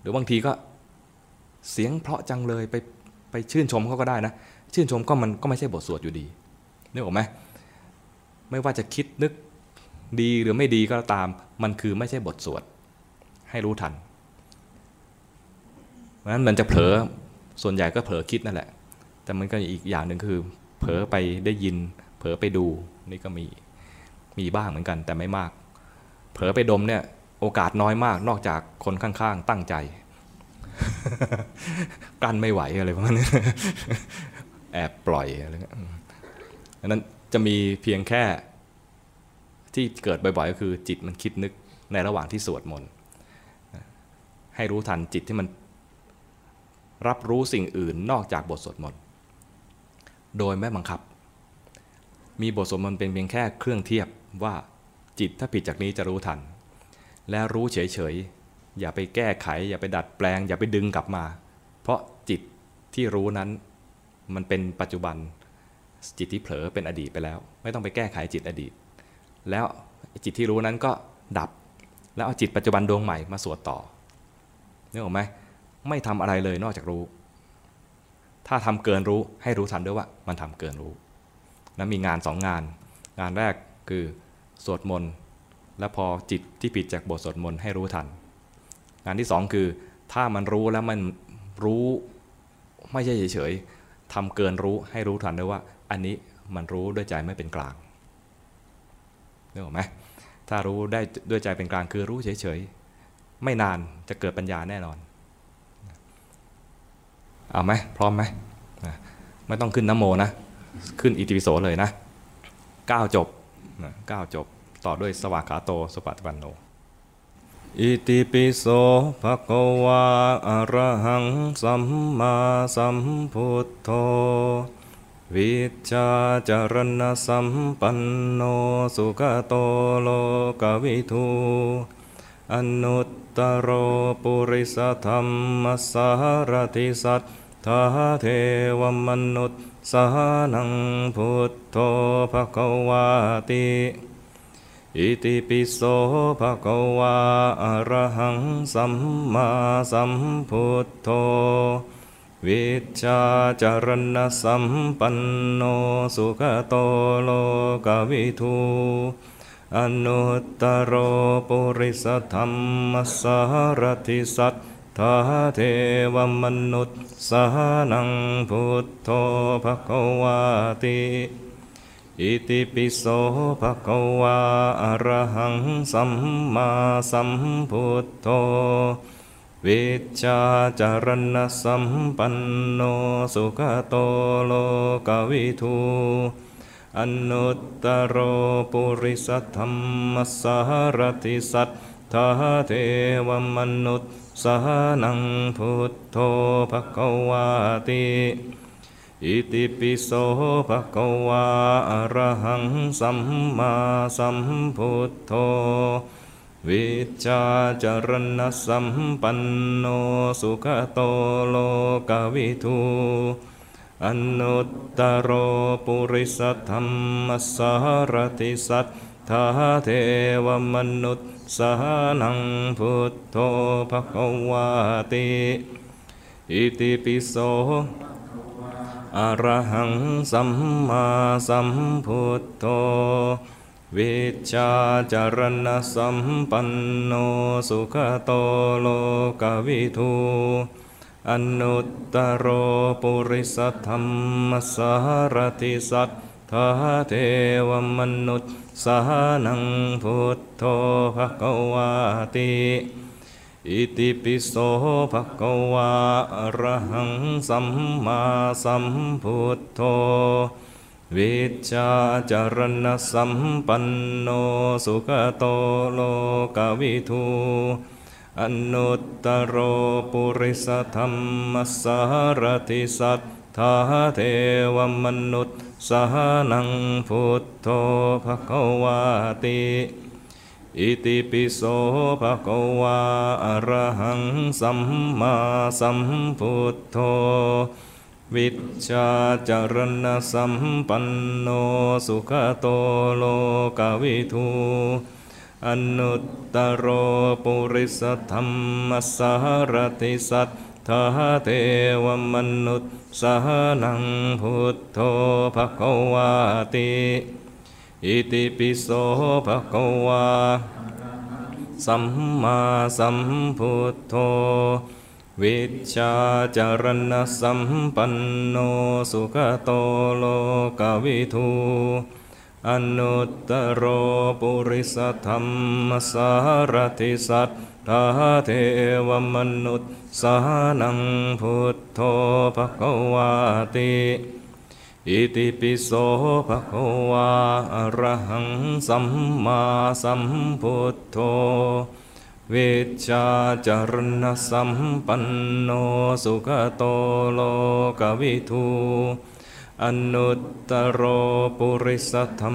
หรือบางทีก็เสียงเพราะจังเลยไปชื่นชมเขาก็ได้นะชื่นชมก็มันก็ไม่ใช่บทสวดอยู่ดีนึกออกไหมไม่ว่าจะคิดนึกดีหรือไม่ดีก็ตามมันคือไม่ใช่บทสวดให้รู้ทันเพราะฉะนั้นมันจะเผลอส่วนใหญ่ก็เผลอคิดนั่นแหละแต่มันก็อีกอย่างหนึ่งคือเผลอไปได้ยินเผลอไปดูนี่ก็มีบ้างเหมือนกันแต่ไม่มากเผลอไปดมเนี่ยโอกาสน้อยมากนอกจากคนข้างๆตั้งใจ กั้นไม่ไหวอะไรประมาณนี้ แอบปล่อยอะไรเงี้ยดังนั้นจะมีเพียงแค่ที่เกิดบ่อยๆก็คือจิตมันคิดนึกในระหว่างที่สวดมนต์ให้รู้ทันจิตที่มันรับรู้สิ่งอื่นนอกจากบทสวดมนต์โดยไม่บังคับมีบทสวดมนต์เป็นเพียงแค่เครื่องเทียบว่าจิตถ้าผิดจากนี้จะรู้ทันและรู้เฉยๆอย่าไปแก้ไขอย่าไปดัดแปลงอย่าไปดึงกลับมาเพราะจิตที่รู้นั้นมันเป็นปัจจุบันจิตที่เผลอเป็นอดีตไปแล้วไม่ต้องไปแก้ไขจิตอดีตแล้วจิตที่รู้นั้นก็ดับแล้วเอาจิตปัจจุบันดวงใหม่มาสวดต่อนึกออกไหมไม่ทำอะไรเลยนอกจากรู้ถ้าทำเกินรู้ให้รู้ทันด้วยว่ามันทำเกินรู้นั้นมีงาน2งานงานแรกคือสวดมนต์แล้วพอจิตที่ผิดจากบทสวดมนต์ให้รู้ทันงานที่2คือถ้ามันรู้แล้วมันรู้ไม่ใช่เฉยๆทำเกินรู้ให้รู้ทันด้วยว่าอันนี้มันรู้ด้วยใจไม่เป็นกลางนึกออกไหมถ้ารู้ได้ด้วยใจเป็นกลางคือรู้เฉยๆไม่นานจะเกิดปัญญาแน่นอนเอาไหมพร้อมไหมไม่ต้องขึ้นนโมนะขึ้นอิติปิโสเลยนะ9จบ9จบต่อด้วยสวากขาโตสุปฏิปันโนอิติปิโสภควาอรหังสัมมาสัมพุทโธ วิชชาจรณสัมปันโนสุขโตโลกวิทูอนุตตโรปุริสธรรมสารถิสัทธาเทวมนุษย์สหนังพุทโธภควาติอิติปิโสภควาอะระหังสัมมาสัมพุทโธวิชชาจรณสัมปันโนสุขโตโลกวิทูอนุตตโรปุริสธรรมสารถิสัทธาเทวมนุษย์สหนังพุทโธภควาติอิติปิโสภควาอะระหังสัมมาสัมพุทโธวิชชาจรณสัมปันโนสุขโตโลกวิทูอนุตตโรปุริสธรรมสารถิสัทธาเทวมนุษย์สหนังพุทโธภควาติอิติปิโสภควาอะระหังสัมมาสัมพุทโธวิชชาจรณสัมปันโนสุขโตโลกวิทูอนุตตโรปุริสธรรมสารถิสัทธาเทวมนุษย์สหนังพุทโธภควาติอิติปิโสอะระหังสัมมาสัมพุทโธวิชชาจรณสัมปันโนสุขโตโลกวิทูอนุตตโรปุริสธรรมสารถิสัทธาเทวมนุษย์สหนังพุทโธภควาติอิติปิโสภควาอะระหังสัมมาสัมพุทโธวิชชาจรณสัมปันโนสุขโตโลกวิทูอนุตตโรปุริสธรรมสารถิสัทธาเทวมนุษย์สหนังพุทโธภควาติอิติปิโสภควาอะระหังสัมมาสัมพุทโธวิชชาจรณสัมปันโนสุขโตโลกวิทูอนุตตโรปุริสธรรมสารถิสัทธาเทวมนุษย์สหนังพุทโธภควาติอิติปิโสภควาสัมมาสัมพุทโธวิชชาจรณสัมปันโนสุขโตโลกวิทูอนุตตโรปุริสธรรมสารถิสัทธาเทวมนุษย์สหนังพุทโธภควาติอิติปิโสภควาอะระหังสัมมาสัมพุทโธวิชชาจรณสัมปันโนสุขโตโลกวิทูอนุตตโรปุริสธรร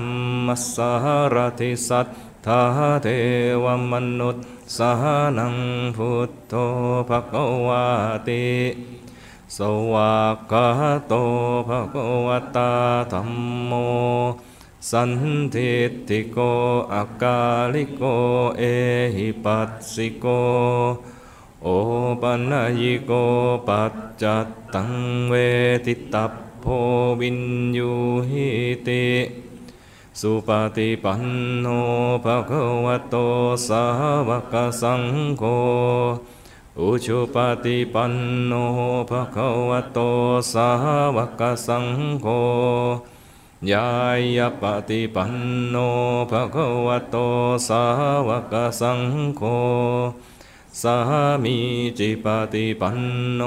มสารถิสัทธาเทวมนุษย์สหนังพุทโธภควาติสวากขาโตภควตาธัมโมสันทิฏฐิโกอักกาลิโกเอหิปัสสิโกโอปัญญิโกปัจจัตตังเวทิตัพโพวินยูหิติสุปฏิปันโนภควโตสาวกสังโฆอุชุปฏิปันโนภควโตสาวกสังโฆยายาปฏิปันโนภควโตสาวกสังโฆสามีจิปฏิปันโน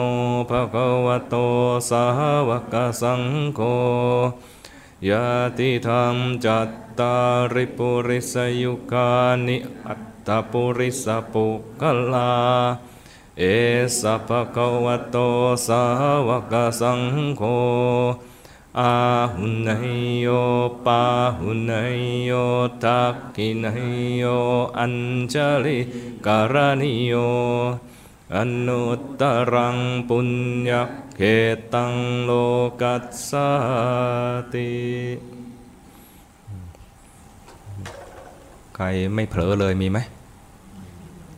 ภควโตสาวกสังโฆยาติธรรมจัตตาริปุริสยุคานิอัตตปุริสปุกขลาเอสภควโตสาวกสังโฆ อาหุนหิโยปาหุนหิโยทักขินหิโยอัญชลิการณิโยอนุตตรังปุญญเขตังโลกัสสติใครไม่เผลอเลยมีไหม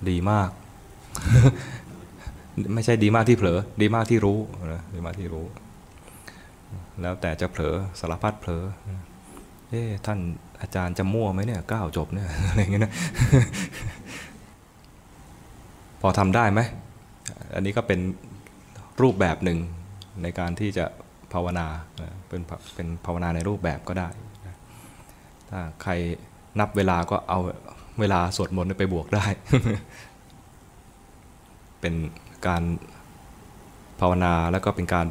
ดีมาก ไม่ใช่ดีมากที่เผลอดีมากที่รู้นะดีมากที่รู้แล้วแต่จะเผลอสารพัดเผลอเอ๊ะท่านอาจารย์จะมั่วไหมเนี่ยก้าวจบเนี่ยอะไรเงี้ยนะ พอทำได้ไหมอันนี้ก็เป็นรูปแบบหนึ่งในการที่จะภาวนาเป็นภาวนาในรูปแบบก็ได้ถ้าใครนับเวลาก็เอาเวลาสวดมนต์ไปบวกได้ เป็นการภาวนาแล้วก็เป็นการ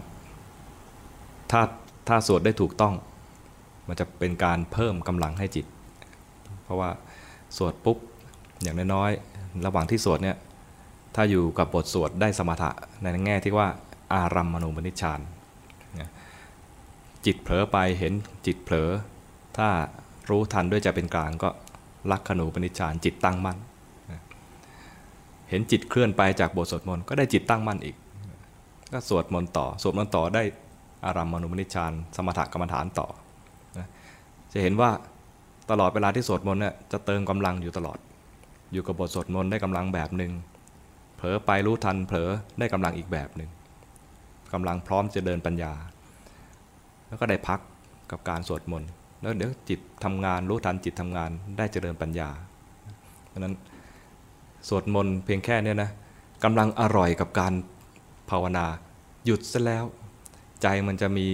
ถ้าสวดได้ถูกต้องมันจะเป็นการเพิ่มกำลังให้จิตเพราะว่าสวดปุ๊บอย่างน้อยๆระหว่างที่สวดเนี่ยถ้าอยู่กับบทสวดได้สมถะในแง่ที่ว่าอารัมมณูปนิชฌานจิตเผลอไปเห็นจิตเผลอถ้ารู้ทันด้วยใจเป็นกลางก็ลักขณูปนิชฌานจิตตั้งมั่นเห็นจิตเคลื่อนไปจากบทสวดมนต์ก็ได้จิตตั้งมั่นอีกก็สวดมนต์ต่อสวดมนต์ต่อได้อารัมมณูปนิชฌานสมถกรรมฐานต่อจะเห็นว่าตลอดเวลาที่สวดมนต์เนี่ยจะเติมกำลังอยู่ตลอดอยู่กับบทสวดมนต์ได้กำลังแบบหนึ่งเผลอไปรู้ทันเผลอได้กำลังอีกแบบหนึ่งกำลังพร้อมจะเดินปัญญาแล้วก็ได้พักกับการสวดมนต์แล้วเดี๋ยวจิตทำงานรู้ทันจิตทำงานได้เจริญปัญญาเพราะนั้นสวดมนต์เพียงแค่นี้นะกำลังอร่อยกับการภาวนาหยุดซะแล้วใจมันจะมี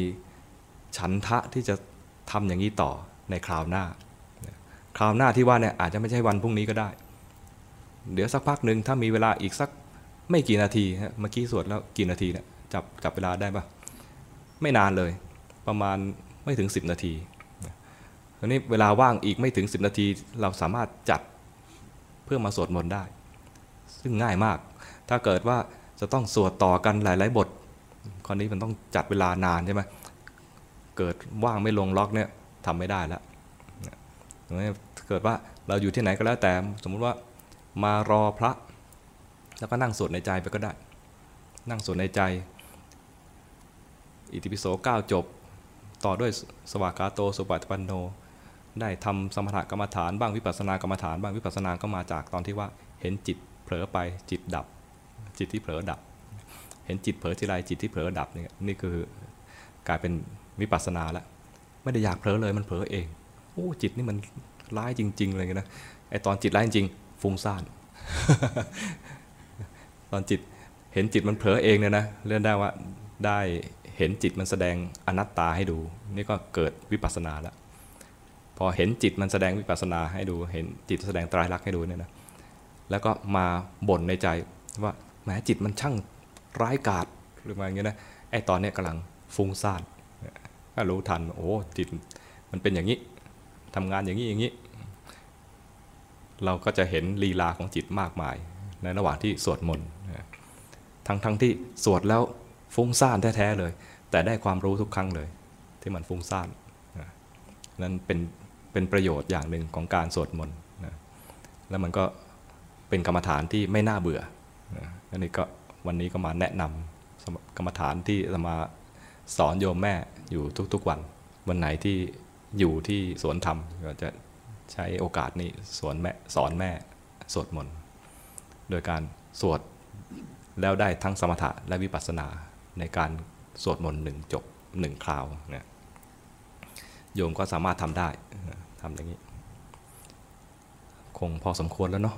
ฉันทะที่จะทำอย่างนี้ต่อในคราวหน้าที่ว่าเนี่ยอาจจะไม่ใช่วันพรุ่งนี้ก็ได้เดี๋ยวสักพักหนึ่งถ้ามีเวลาอีกสักไม่กี่นาทีฮะเมื่อกี้สวดแล้วกี่นาทีเนี่ยจับเวลาได้ป่ะไม่นานเลยประมาณไม่ถึง10นาทีทีนี้เวลาว่างอีกไม่ถึง10นาทีเราสามารถจัดเพื่อมาสวดมนต์ได้ซึ่งง่ายมากถ้าเกิดว่าจะต้องสวดต่อกันหลายๆบทคราวนี้มันต้องจัดเวลานานใช่ไหมเกิดว่างไม่ลงล็อกเนี่ยทำไม่ได้แล้วเกิดว่าเราอยู่ที่ไหนก็แล้วแต่สมมุติว่ามารอพระแล้วก็นั่งสวดในใจไปก็ได้นั่งสวดในใจอิติปิโส9จบต่อด้วยสวากขาโตสุปฏิปันโนได้ทำสมถกรรมฐานบ้างวิปัสสนากรรมฐานบ้างวิปัสสนาก็มาจากตอนที่ว่าเห็นจิตเผลอไปจิตดับจิตที่เผลอดับเห็นจิตเผลอทีไรจิตที่เผลอดับนี่คือกลายเป็นวิปัสสนาแล้วไม่ได้อยากเผลอเลยมันเผลอเองโอ้จิตนี่มันร้ายจริงๆเลยนะไอตอนจิตร้ายจริงฟุ้งซ่าน ตอนจิตเห็นจิตมันเผลอเองเนี่ยนะเรียกได้ว่าได้เห็นจิตมันแสดงอนัตตาให้ดูนี่ก็เกิดวิปัสสนาแล้วพอเห็นจิตมันแสดงวิปัสสนาให้ดูเห็นจิตแสดงไตรลักษณ์ให้ดูเนี่ยนะแล้วก็มาบ่นในใจว่าแหมจิตมันช่างร้ายกาจหรือว่าอย่างเงี้ยนะไอตอนเนี้ยกำลังฟุ้งซ่านก็รู้ทันโอ้จิตมันเป็นอย่างนี้ทำงานอย่างนี้เราก็จะเห็นลีลาของจิตมากมายในระหว่างที่สวดมนต์ทั้งที่สวดแล้วฟุ้งซ่านแท้ๆเลยแต่ได้ความรู้ทุกครั้งเลยที่มันฟุ้งซ่านนั้นเป็นประโยชน์อย่างหนึ่งของการสวดมนต์แล้วมันก็เป็นกรรมฐานที่ไม่น่าเบื่ออันนี้ก็วันนี้ก็มาแนะนำกรรมฐานที่จะมาสอนโยมแม่อยู่ทุกๆวันไหนที่อยู่ที่สวนธรรมก็จะใช้โอกาสนี้สอนแม่สวดมนต์โดยการสวดแล้วได้ทั้งสมถะและวิปัสสนาในการสวดมนต์1จบ1คราวเนี่ยโยมก็สามารถทำได้ทำอย่างนี้คงพอสมควรแล้วเนาะ